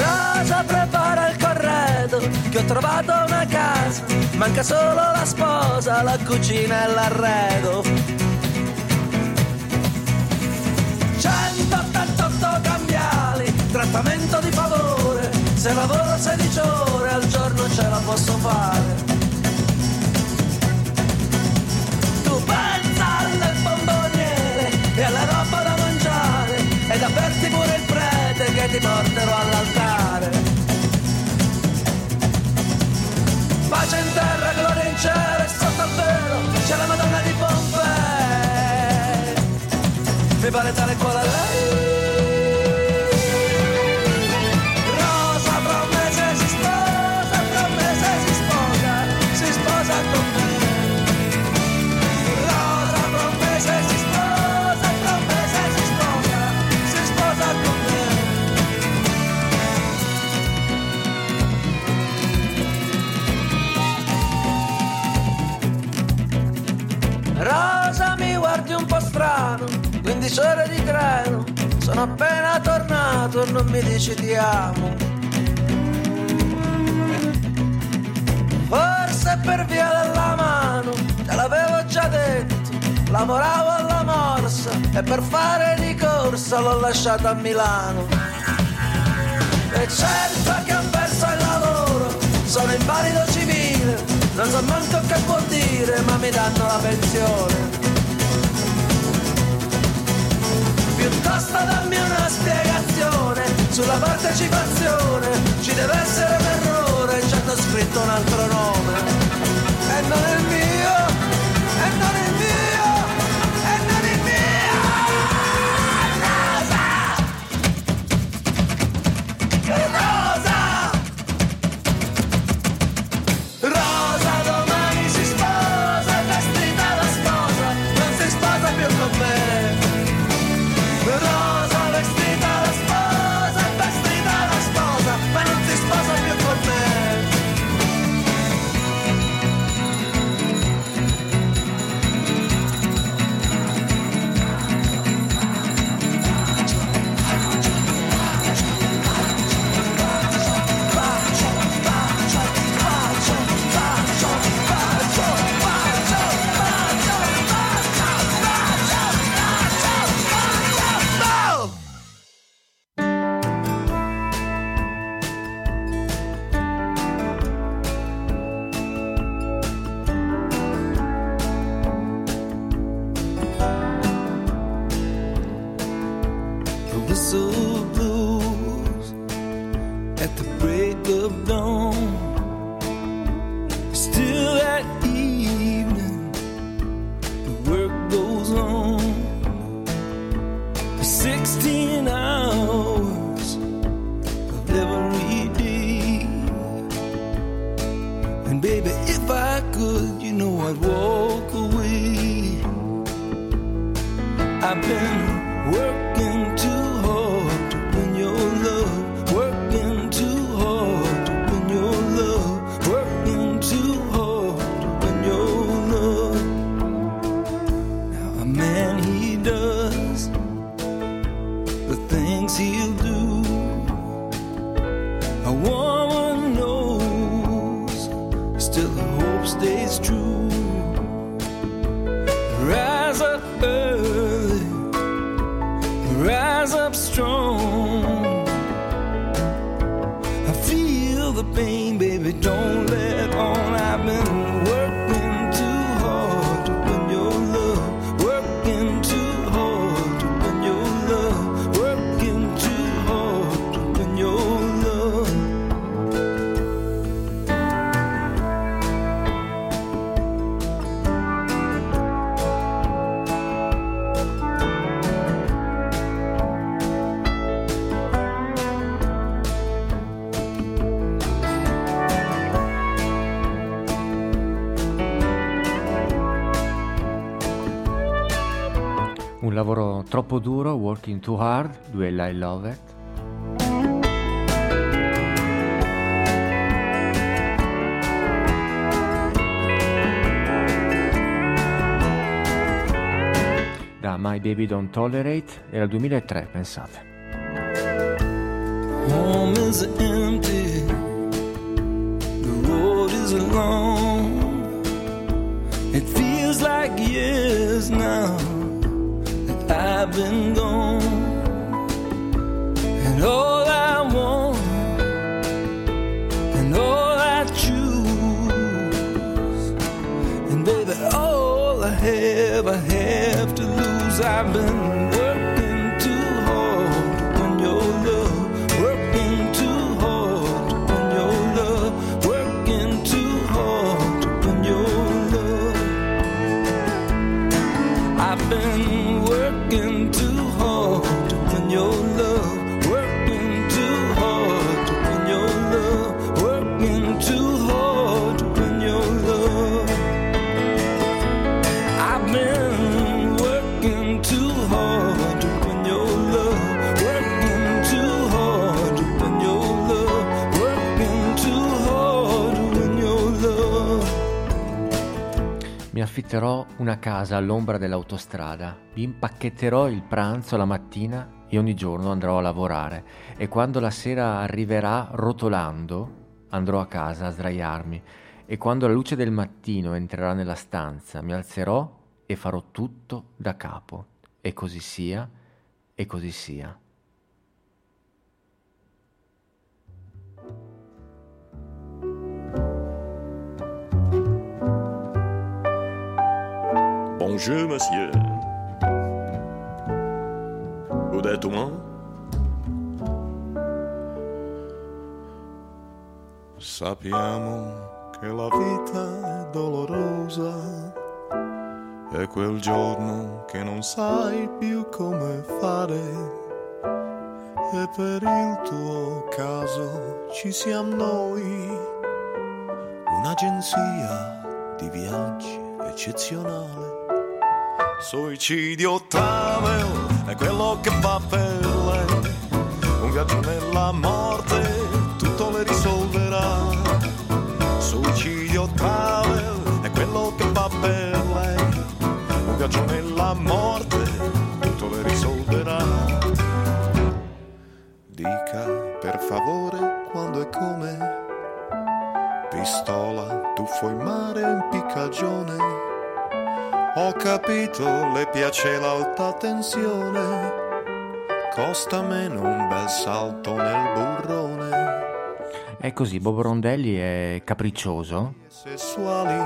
Rosa prepara il corredo, che ho trovato una casa, manca solo la sposa, la cucina e l'arredo. centottantotto cambiali, trattamento di favore, se lavoro sedici ore al giorno ce la posso fare. Tu pensa alle bomboniere e alla roba da mangiare, ed aperti pure il prete che ti porterò all'altare. Pace in terra, gloria in cielo, e sotto al velo c'è la Madonna di Pompei, mi pare tale quale lei. Rosa fra un mese si sposa, fra un mese si sposa, si sposa con me. di treno, sono appena tornato e non mi dici ti amo. Forse per via della mano, te l'avevo già detto, lavoravo alla morsa e per fare di corsa l'ho lasciata a Milano. E certo che ho perso il lavoro, sono invalido civile, non so manco che vuol dire, ma mi danno la pensione. Piuttosto dammi una spiegazione sulla partecipazione, ci deve essere un errore, ci hanno scritto un altro nome. E non è il mio, e non è il mio, e non è il mio. Rosa! Rosa! Rosa domani si sposa, vestita da sposa, non si sposa più con me. Rosa vestita da sposa, vestita da sposa, ma non si sposa più con lavoro troppo duro, working too hard, duella I love it. Da My Baby Don't Tolerate era duemilatré, pensate. Home is empty, the road is long, it feels like years now I've been gone, and all I want, and all I choose, and baby, all I have, I have to lose. I've been working too hard on your love, working too hard on your love, working too hard on your love. I've been working too hard. affitterò una casa all'ombra dell'autostrada, vi impacchetterò il pranzo la mattina e ogni giorno andrò a lavorare, e quando la sera arriverà rotolando andrò a casa a sdraiarmi, e quando la luce del mattino entrerà nella stanza mi alzerò e farò tutto da capo, e così sia, e così sia. Bonjour, monsieur. Vous êtes au moins? Sappiamo che la vita è dolorosa, è quel giorno che non sai più come fare, e per il tuo caso ci siamo noi, un'agenzia di viaggi eccezionale. Suicidio travel è quello che fa per lei, un viaggio nella morte tutto le risolverà. Suicidio travel è quello che fa per lei, un viaggio nella morte tutto le risolverà. Dica per favore quando e come, pistola, tuffo in mare, impiccagione. Ho capito, le piace l'alta tensione, costa meno un bel salto nel burrone. È così, Bobo Rondelli è capriccioso. Sessuali,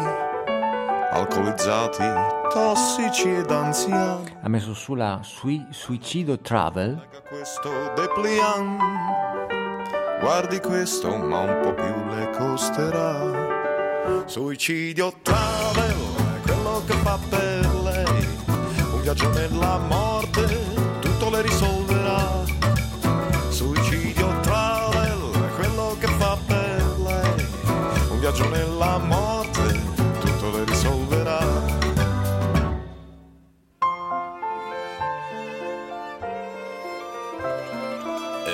alcolizzati, tossici ed anziani. Ha messo sulla sui, suicidio travel. Questo dépliant, guardi questo, ma un po' più le costerà. Suicidio travel che fa per lei, un viaggio nella morte tutto le risolverà. Suicidio travel è quello che fa per lei, un viaggio nella morte tutto le risolverà.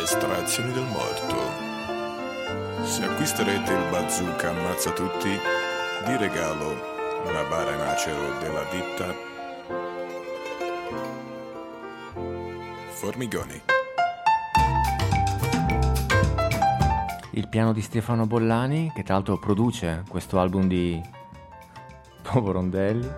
Estrazioni del morto. Se acquisterete il bazooka ammazza tutti, di regalo una bara in acero della ditta Formigoni. Il piano di Stefano Bollani, che tra l'altro produce questo album di Bobo Rondelli.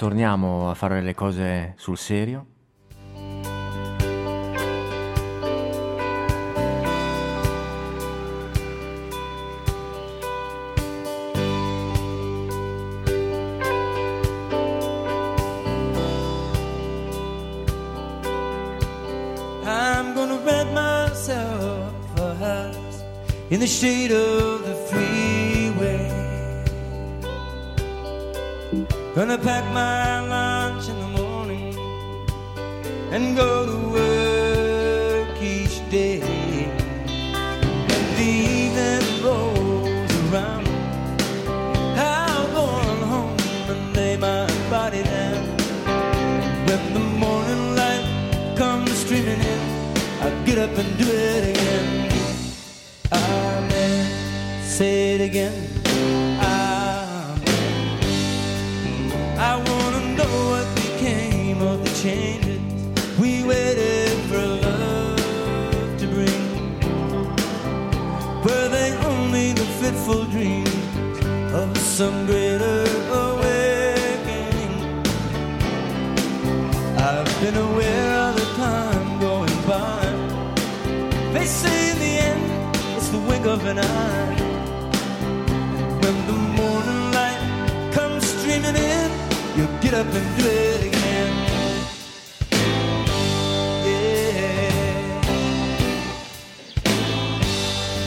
Torniamo a fare le cose sul serio. I'm gonna rent myself a house in the shade of the freeway. Gonna pack my lunch in the morning and go to work each day. The evening rolls around, I'm going home and lay my body down. When the morning light comes streaming in, I get up and do it again. Amen, say it again. I wanna know what became of the changes we waited for love to bring. Were they only the fitful dreams of some greater awakening? I've been aware of the time going by. They say in the end it's the wink of an eye. When the morning light comes streaming in, you get up and do it again. Yeah.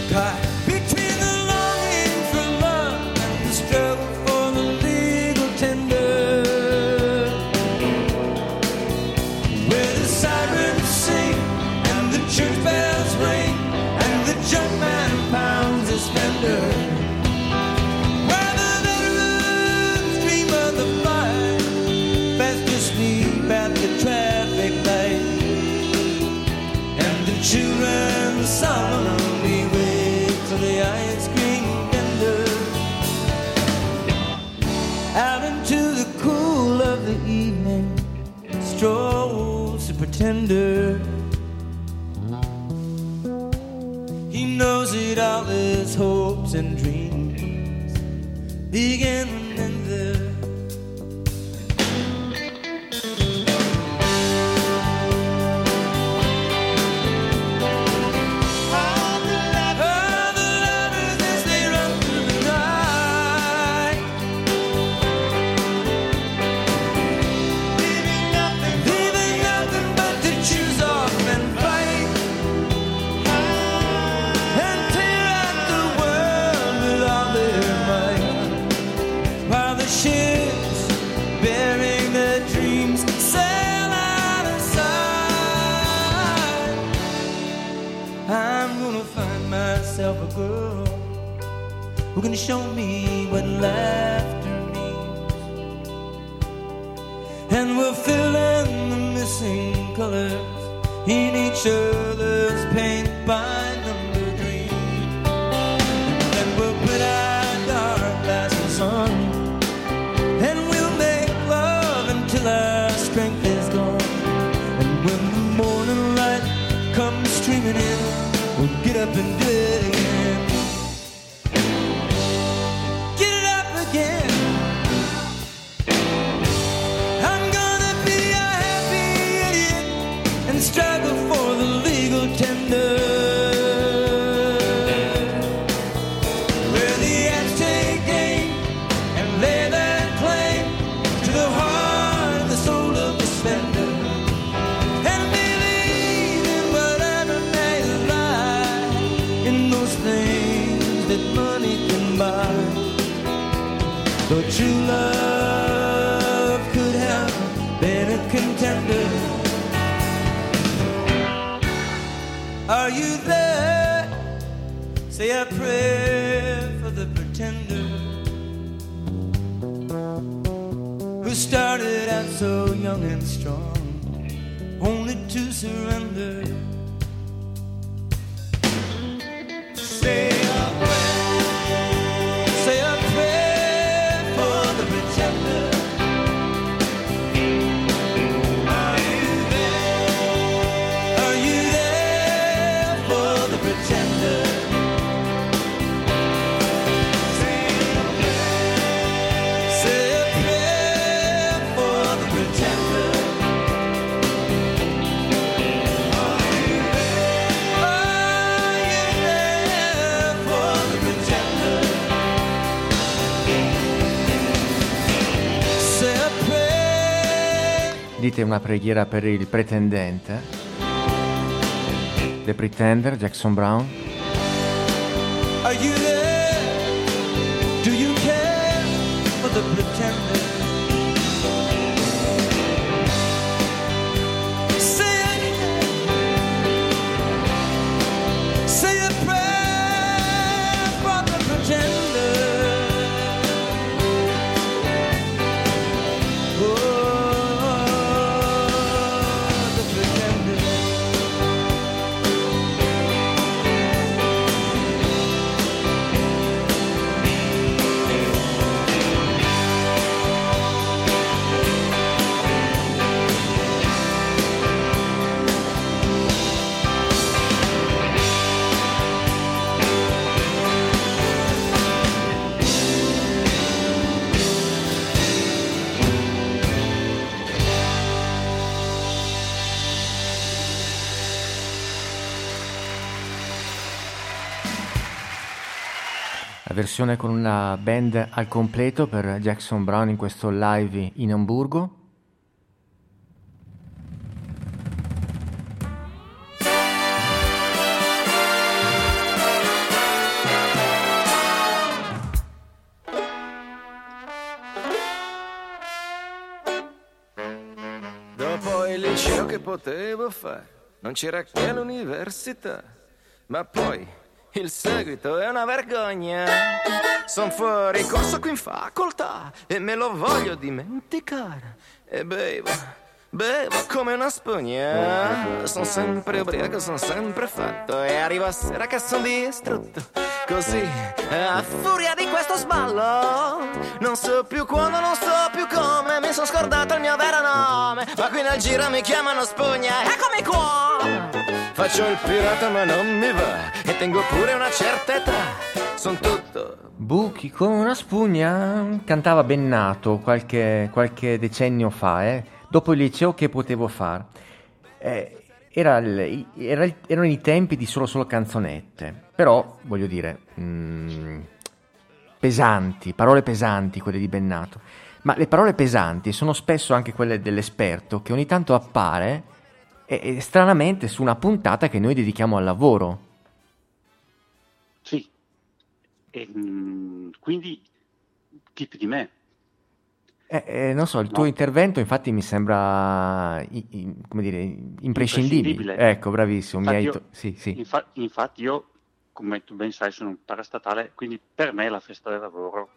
Caught between the longing for love and the struggle for the legal tender. Where the sirens sing and the church bells ring and the junk man pounds his fender. Best and the children solemnly wait for the ice cream vendor. Out into the cool of the evening strolls the pretender. He knows it all, his hopes and dreams begin and end there. A girl who can show me what laughter means, and we'll fill in the missing colors in each other's paint by number dream. And we'll put our dark glasses on, and we'll make love until our strength is gone. And when the morning light comes streaming in, we'll get up and do it again. Get it up again. I'm gonna be a happy idiot and struggle for the legal tender. Where the Aztec came and lay their claim to the heart and the soul of the spender. Though true love could have been a contender. Are you there? Say a prayer for the pretender who started out so young and strong, only to surrender. Say a prayer. Say a prayer. Dite una preghiera per il pretendente. The Pretender, Jackson Browne. Are you there? Do you care for the pretender? Versione con una band al completo per Jackson Browne in questo live in Amburgo. Dopo il liceo che potevo fare, non c'era che l'università, ma poi il seguito è una vergogna. Son fuori corso qui in facoltà e me lo voglio dimenticare. E bevo Bevo come una spugna, sono sempre ubriaco, sono sempre fatto. E arrivo a sera che sono distrutto, così a furia di questo sballo. Non so più quando, non so più come, mi sono scordato il mio vero nome. Ma qui nel giro mi chiamano spugna, eccomi qua. Faccio il pirata ma non mi va, e tengo pure una certa età. Sono tutto buchi come una spugna. Cantava Bennato qualche, qualche decennio fa, eh. Dopo il liceo che potevo fare? Eh, era il, era il, erano i tempi di solo solo canzonette, però voglio dire, mh, pesanti, parole pesanti quelle di Bennato. Ma le parole pesanti sono spesso anche quelle dell'esperto che ogni tanto appare e, e stranamente su una puntata che noi dedichiamo al lavoro. Sì, e, mh, quindi chi più di me? Eh, eh, non so, il no. tuo intervento infatti mi sembra in, in, come dire, imprescindibile. Ecco, bravissimo. Infatti, mi hai to- io, sì, sì. Infa- infatti io, come tu ben sai, sono un parastatale, quindi per me la festa del lavoro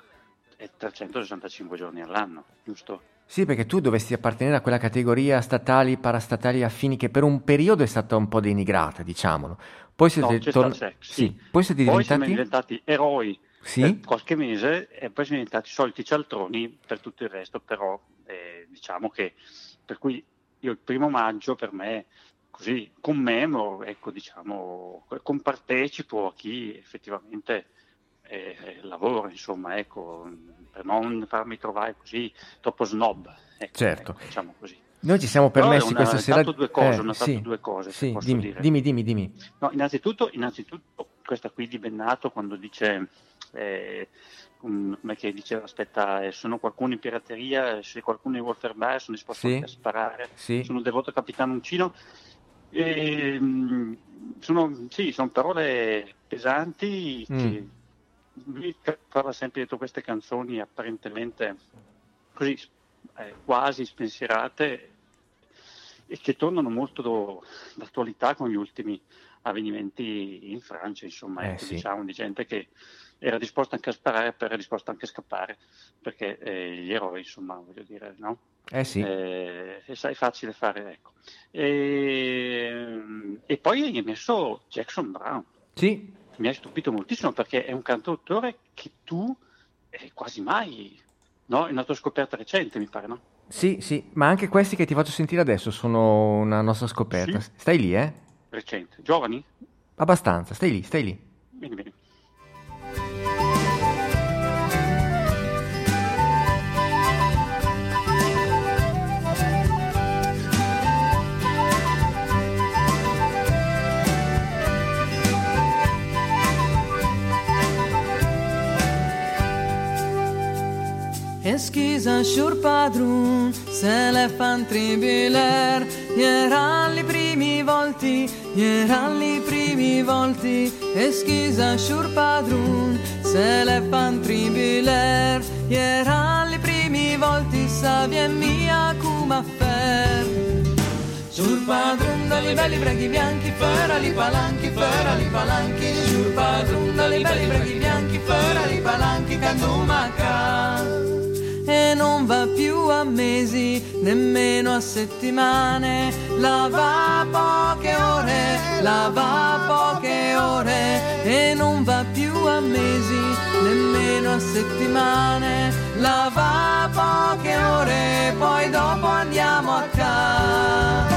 è trecentosessantacinque giorni all'anno, giusto? Sì, perché tu dovresti appartenere a quella categoria statali, parastatali, affini, che per un periodo è stata un po' denigrata, diciamolo. Poi siete, no, tor- sì. Sì. Poi siete Poi diventati... siamo diventati eroi. Sì? Per qualche mese e poi sono diventati soliti cialtroni per tutto il resto, però eh, diciamo che per cui io il primo maggio per me così commemoro, ecco, diciamo, compartecipo a chi effettivamente eh, lavora, insomma, ecco, per non farmi trovare così troppo snob, ecco, certo, ecco, diciamo così. Noi ci siamo permessi una, questa sera due cose, eh, una sì, due cose sì, posso dimmi, dire. dimmi dimmi dimmi no, innanzitutto innanzitutto questa qui di Bennato quando dice Eh, un, che diceva aspetta eh, sono qualcuno in pirateria, se qualcuno vuol fermare sono disposto sì, a sparare sì. Sono devoto capitano Uncino e, sono, sì, sono parole pesanti mm. che lui parla sempre dietro queste canzoni apparentemente così eh, quasi spensierate e che tornano molto do, d'attualità con gli ultimi avvenimenti in Francia, insomma, eh, ecco, sì. diciamo di gente che era disposta anche a sparare, però era disposta anche a scappare, perché eh, gli eroi, insomma, voglio dire, no? Eh sì. Eh, e sai, è facile fare, ecco. E, e poi hai messo Jackson Browne. Sì. Mi hai stupito moltissimo, perché è un cantautore che tu eh, quasi mai, no? È una tua scoperta recente, mi pare, no? Sì, sì, ma anche questi che ti faccio sentire adesso sono una nostra scoperta. Sì. Stai lì, eh? Recente. Giovani? Abbastanza, stai lì, stai lì. Bene, bene. Eschiza xur padrun, se le fan tribiler, eran li primi volti, eran li primi volti. Eschiza xur padrun, se le fan tribiler, eran li primi volti, sa vien mia cum affer. Xur padrun, dali belli preghi bianchi, fera li palanchi, fera li palanchi. Xur padrun, dali belli preghi bianchi, fera li palanchi, cantumaca. E non va più a mesi, nemmeno a settimane, la va poche ore, la va poche ore. E non va più a mesi, nemmeno a settimane, la va poche ore, poi dopo andiamo a casa.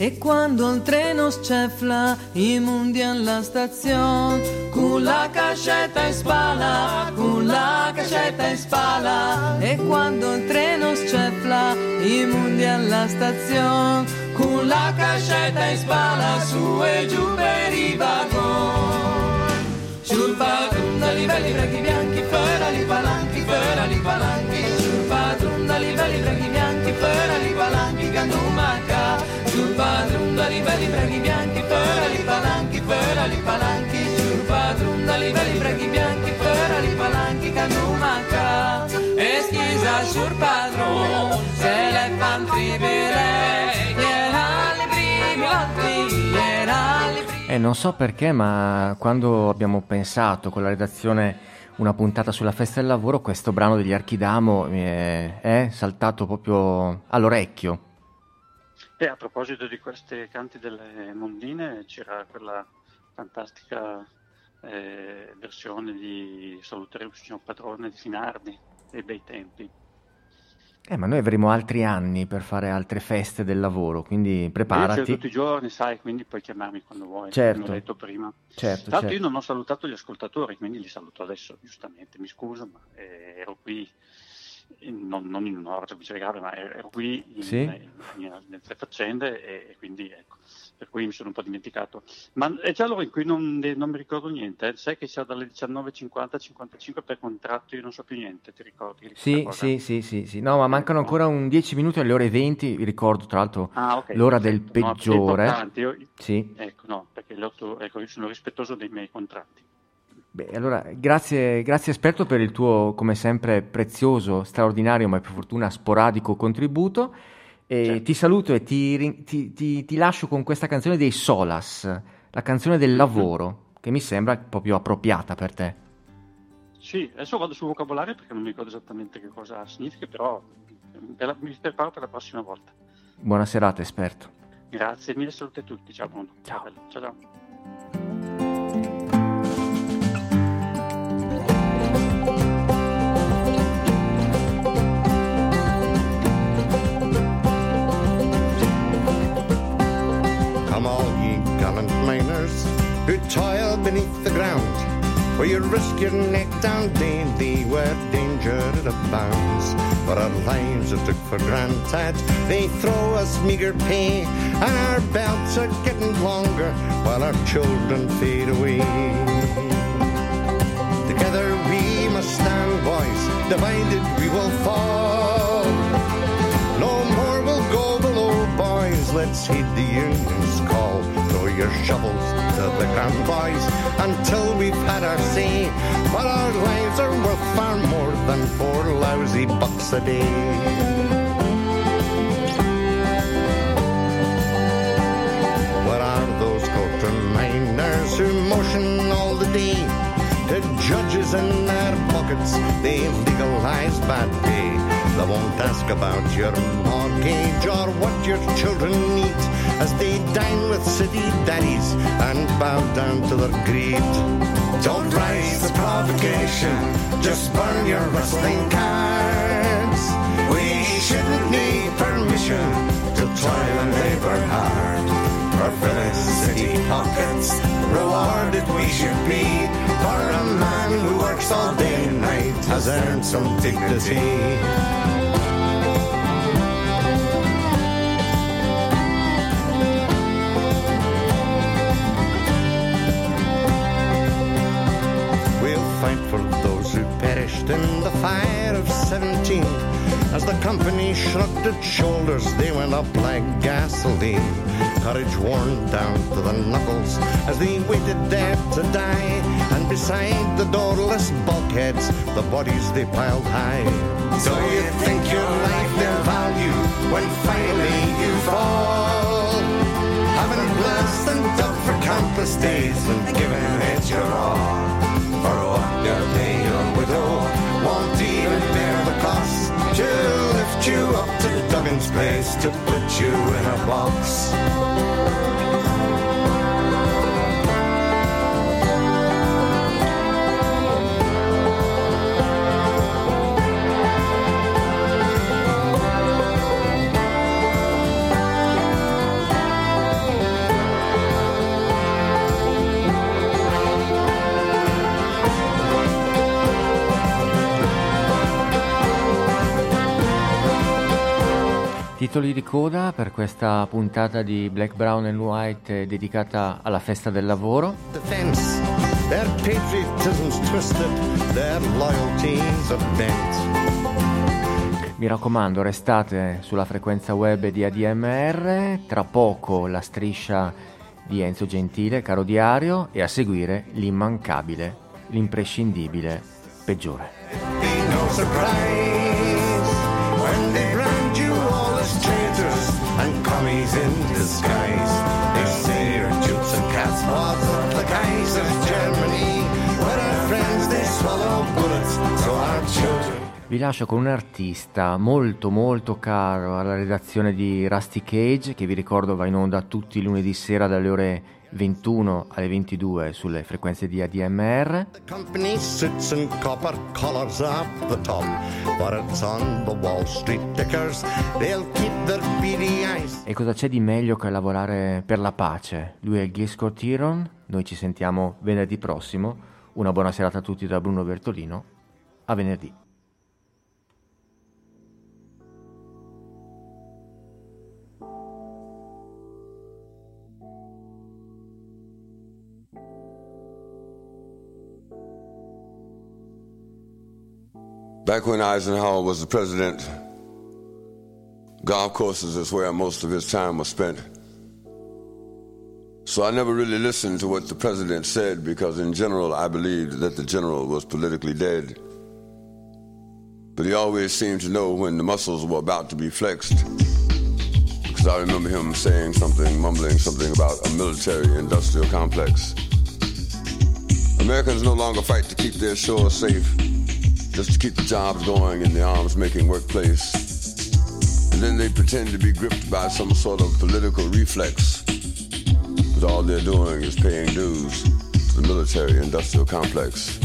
E quando il treno scefla, i mondi alla stazione, con la cascetta in spalla, con la cascetta in spalla. E quando il treno scefla, i mondi alla stazione, con la cascetta in spalla, su e giù per i vagon. Sul padrun da livelli preghi bianchi, fera li palanchi, fera li palanchi. Sul padrun da livelli preghi bianchi, fera li palanchi, candumaca. Sul padrun da livelli preghi bianchi, fera li palanchi, fera li palanchi. Sul padrun da livelli preghi bianchi, fera li palanchi, candumaca. al suo padrone, se le fan tribile, e eh, non so perché, ma quando abbiamo pensato con la redazione una puntata sulla festa del lavoro, questo brano degli Archidamo mi è, è saltato proprio all'orecchio. E a proposito di questi canti delle mondine, c'era quella fantastica eh, versione di Saluteremo signor Padrone di Finardi, dei bei tempi. Eh, ma noi avremo altri anni per fare altre feste del lavoro, quindi preparati. Io c'è tutti i giorni, sai, quindi puoi chiamarmi quando vuoi, certo. L'ho detto prima. Certo, Tanto certo. Io non ho salutato gli ascoltatori, quindi li saluto adesso, giustamente, mi scuso, ma eh, ero qui, non, non in un'ora vicegare, ma ero qui in, sì? in, in, in tre faccende e, e quindi ecco, per cui mi sono un po' dimenticato. Ma è già l'ora in cui non, non mi ricordo niente, eh. Sai che c'è dalle diciannove e cinquanta a cinquantacinque per contratto, io non so più niente, ti ricordi? Sì, sì, sì, sì, sì, no, ma mancano ancora un dieci minuti alle ore venti, vi ricordo tra l'altro ah, okay, l'ora del peggiore. No, io, sì. Ecco, no, perché ecco, io sono rispettoso dei miei contratti. Beh, allora, grazie, grazie esperto per il tuo, come sempre, prezioso, straordinario, ma per fortuna sporadico contributo. E certo. Ti saluto e ti, ti, ti, ti lascio con questa canzone dei Solas, la canzone del lavoro, che mi sembra proprio appropriata per te. Sì, adesso vado sul vocabolario perché non mi ricordo esattamente che cosa significa, però mi preparo per la prossima volta. Buona serata, esperto. Grazie mille, salute a tutti. Ciao, Bruno. Ciao. Ciao, ciao. Who toil beneath the ground, where you risk your neck down daily, where danger abounds. For our lives are took for granted, they throw us meagre pay, and our belts are getting longer, while our children fade away. Together we must stand, boys, divided we will fall. No more will go below, boys, let's heed the union's call. Your shovels to the ground, boys, until we've had our say, but our lives are worth far more than four lousy bucks a day. Where are those courtroom miners who motion all the day to judges in their pockets? They legalize bad pay. They won't ask about your mortgage or what your children eat, as they dine with city daddies and bow down to their greed. Don't rise to provocation, just burn your rustling cards. We shouldn't need permission to toil and labor hard. For filling city pockets, rewarded we should be. For a man who works all day and night has earned some dignity. For those who perished in the fire of seventeen, as the company shrugged its shoulders, they went up like gasoline. Courage worn down to the knuckles as they waited there to die, and beside the doorless bulkheads, the bodies they piled high. So you think your life their value when finally you fall, having blessed and dug for countless days and given it your all. For what your day or widow won't even bear the cost to lift you up to Duggan's place, to put you in a box. Titoli di coda per questa puntata di Black, Brown and White dedicata alla festa del lavoro. Defense, their patriotism's twisted, their loyalties are bent. Mi raccomando, restate sulla frequenza web di A D M R, tra poco la striscia di Enzo Gentile, caro Diario, e a seguire l'immancabile, l'imprescindibile, peggiore. Be no surprise. spies in disguise. They say you're dupes and cats paws of the guys of Germany. When our friends they swallow bullets, so our children. Vi lascio con un artista molto molto caro alla redazione di Rusty Cage, che vi ricordo va in onda tutti i lunedì sera dalle ore ventuno alle ventidue sulle frequenze di A D M R. E cosa c'è di meglio che lavorare per la pace? Lui è Gisco Tiron, noi ci sentiamo venerdì prossimo. Una buona serata a tutti da Bruno Bertolino, a venerdì. Back when Eisenhower was the president, golf courses is where most of his time was spent. So I never really listened to what the president said because in general I believed that the general was politically dead. But he always seemed to know when the muscles were about to be flexed. Because I remember him saying something, mumbling something about a military-industrial complex. Americans no longer fight to keep their shores safe, just to keep the jobs going in the arms-making workplace. And then they pretend to be gripped by some sort of political reflex. But all they're doing is paying dues to the military-industrial complex.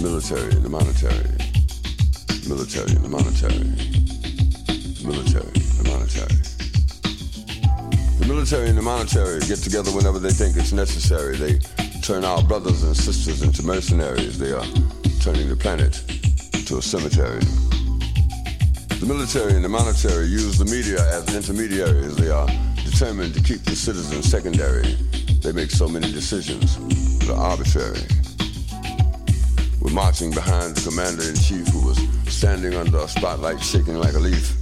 Military and the monetary. Military and the monetary. Military and the monetary. The military and the monetary get together whenever they think it's necessary. They turn our brothers and sisters into mercenaries. They are turning the planet to a cemetery. The military and the monetary use the media as intermediaries. They are determined to keep the citizen secondary. They make so many decisions that are arbitrary. We're marching behind the commander-in-chief who was standing under a spotlight shaking like a leaf.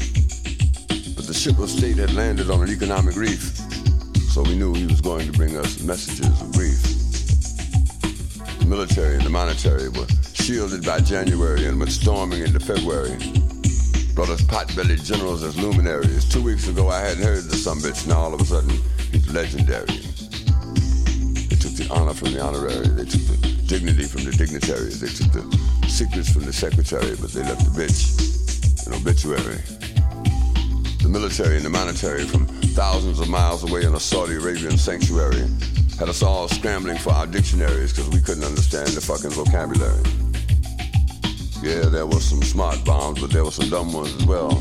But the ship of state had landed on an economic reef, so we knew he was going to bring us messages of grief. The military and the monetary were shielded by January and went storming into February. Brought us pot-bellied generals as luminaries. Two weeks ago I hadn't heard the sumbitch, now all of a sudden he's legendary. They took the honor from the honorary, they took the dignity from the dignitaries, they took the secrets from the secretary, but they left the bitch, an obituary. The military and the monetary from thousands of miles away in a Saudi Arabian sanctuary had us all scrambling for our dictionaries because we couldn't understand the fucking vocabulary. Yeah, there was some smart bombs, but there were some dumb ones as well.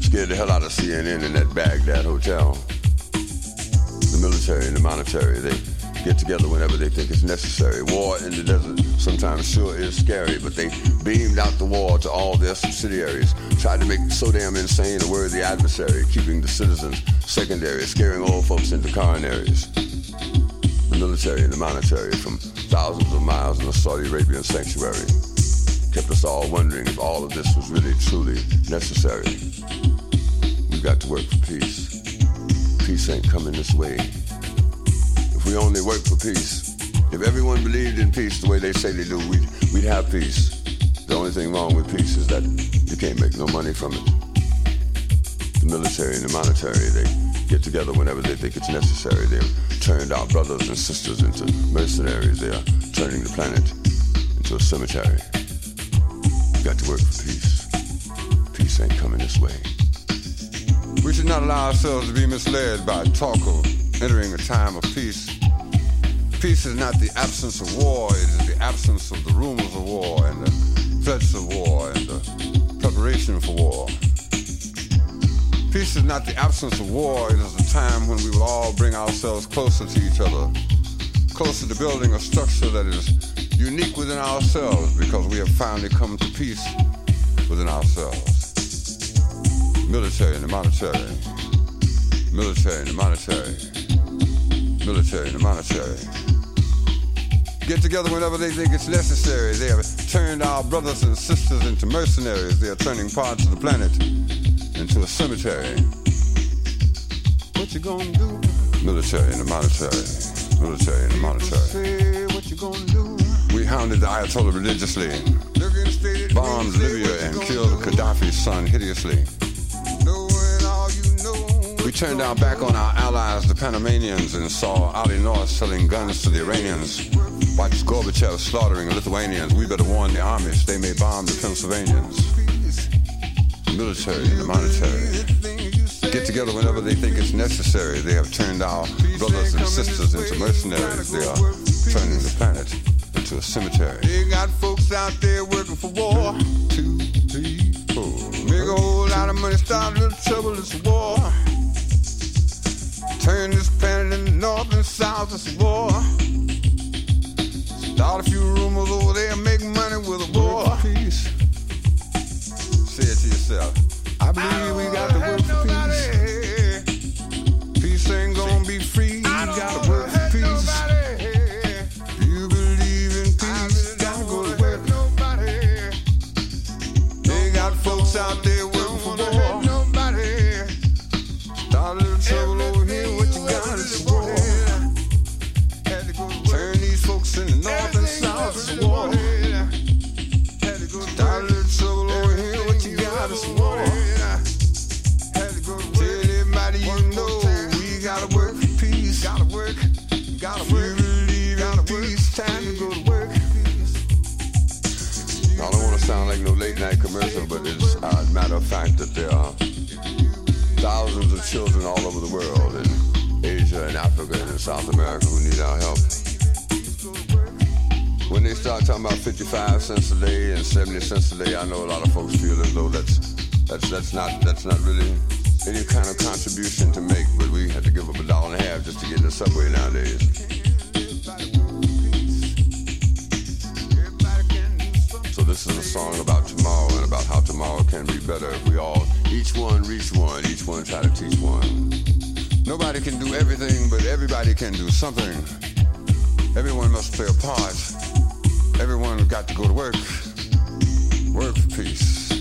Scared the hell out of C N N in that Baghdad hotel. The military and the monetary, they get together whenever they think it's necessary. War in the desert sometimes sure is scary, but they beamed out the war to all their subsidiaries. Tried to make so damn insane a worthy adversary, keeping the citizens secondary, scaring old folks into coronaries. The military and the monetary from thousands of miles in a Saudi Arabian sanctuary kept us all wondering if all of this was really, truly necessary. We've got to work for peace. Peace ain't coming this way. If we only work for peace, if everyone believed in peace the way they say they do, we'd, we'd have peace. The only thing wrong with peace is that you can't make no money from it. The military and the monetary, they get together whenever they think it's necessary. They've turned our brothers and sisters into mercenaries. They are turning the planet into a cemetery. Got to work for peace. Peace ain't coming this way. We should not allow ourselves to be misled by talk of entering a time of peace. Peace is not the absence of war, it is the absence of the rumors of war and the threats of war and the preparation for war. Peace is not the absence of war, it is a time when we will all bring ourselves closer to each other, closer to building a structure that is unique within ourselves because we have finally come to peace within ourselves. Military and the monetary. Military and the monetary. Military and the monetary. Get together whenever they think it's necessary. They have turned our brothers and sisters into mercenaries. They are turning parts of the planet into a cemetery. What you gonna do? Military and the monetary. Military and the monetary. Say what you gonna do? We hounded the Ayatollah religiously, bombed Libya and killed Gaddafi's son hideously. We turned our back on our allies, the Panamanians, and saw Ali North selling guns to the Iranians. Watched Gorbachev slaughtering Lithuanians. We better warn the Amish, they may bomb the Pennsylvanians. The military and the monetary get together whenever they think it's necessary. They have turned our brothers and sisters into mercenaries. They are turning the planet into a cemetery. They got folks out there working for war. One, two, three, four. Make a whole lot of money, start a little trouble, it's a war. Turn this planet into north and south, it's a war. Start a few rumors over there, make money with a war. Work for peace. Say it to yourself. I believe we got to work for peace. Peace ain't gonna be free. You gotta work for peace. You believe in peace, gotta go to work. They got folks out there working for war. Start a little trouble over here, what you got is war. Turn these folks in the north and south, it's war. Start a little trouble over here, what you got is war. Tell everybody you know, we gotta work for peace. Gotta work, gotta work. Peace, time to go to work. Now, I don't want to sound like no late night commercial, but it's a matter of fact that there are thousands of children all over the world, in Asia and Africa and in South America, who need our help. When they start talking about fifty-five cents a day and seventy cents a day, I know a lot of folks feel as though that's that's that's not that's not really any kind of contribution to make, but we have to give up a dollar and a half just to get in the subway nowadays. This is a song about tomorrow and about how tomorrow can be better if we all, each one reach one, each one try to teach one. Nobody can do everything, but everybody can do something. Everyone must play a part. Everyone's got to go to work. Work for peace.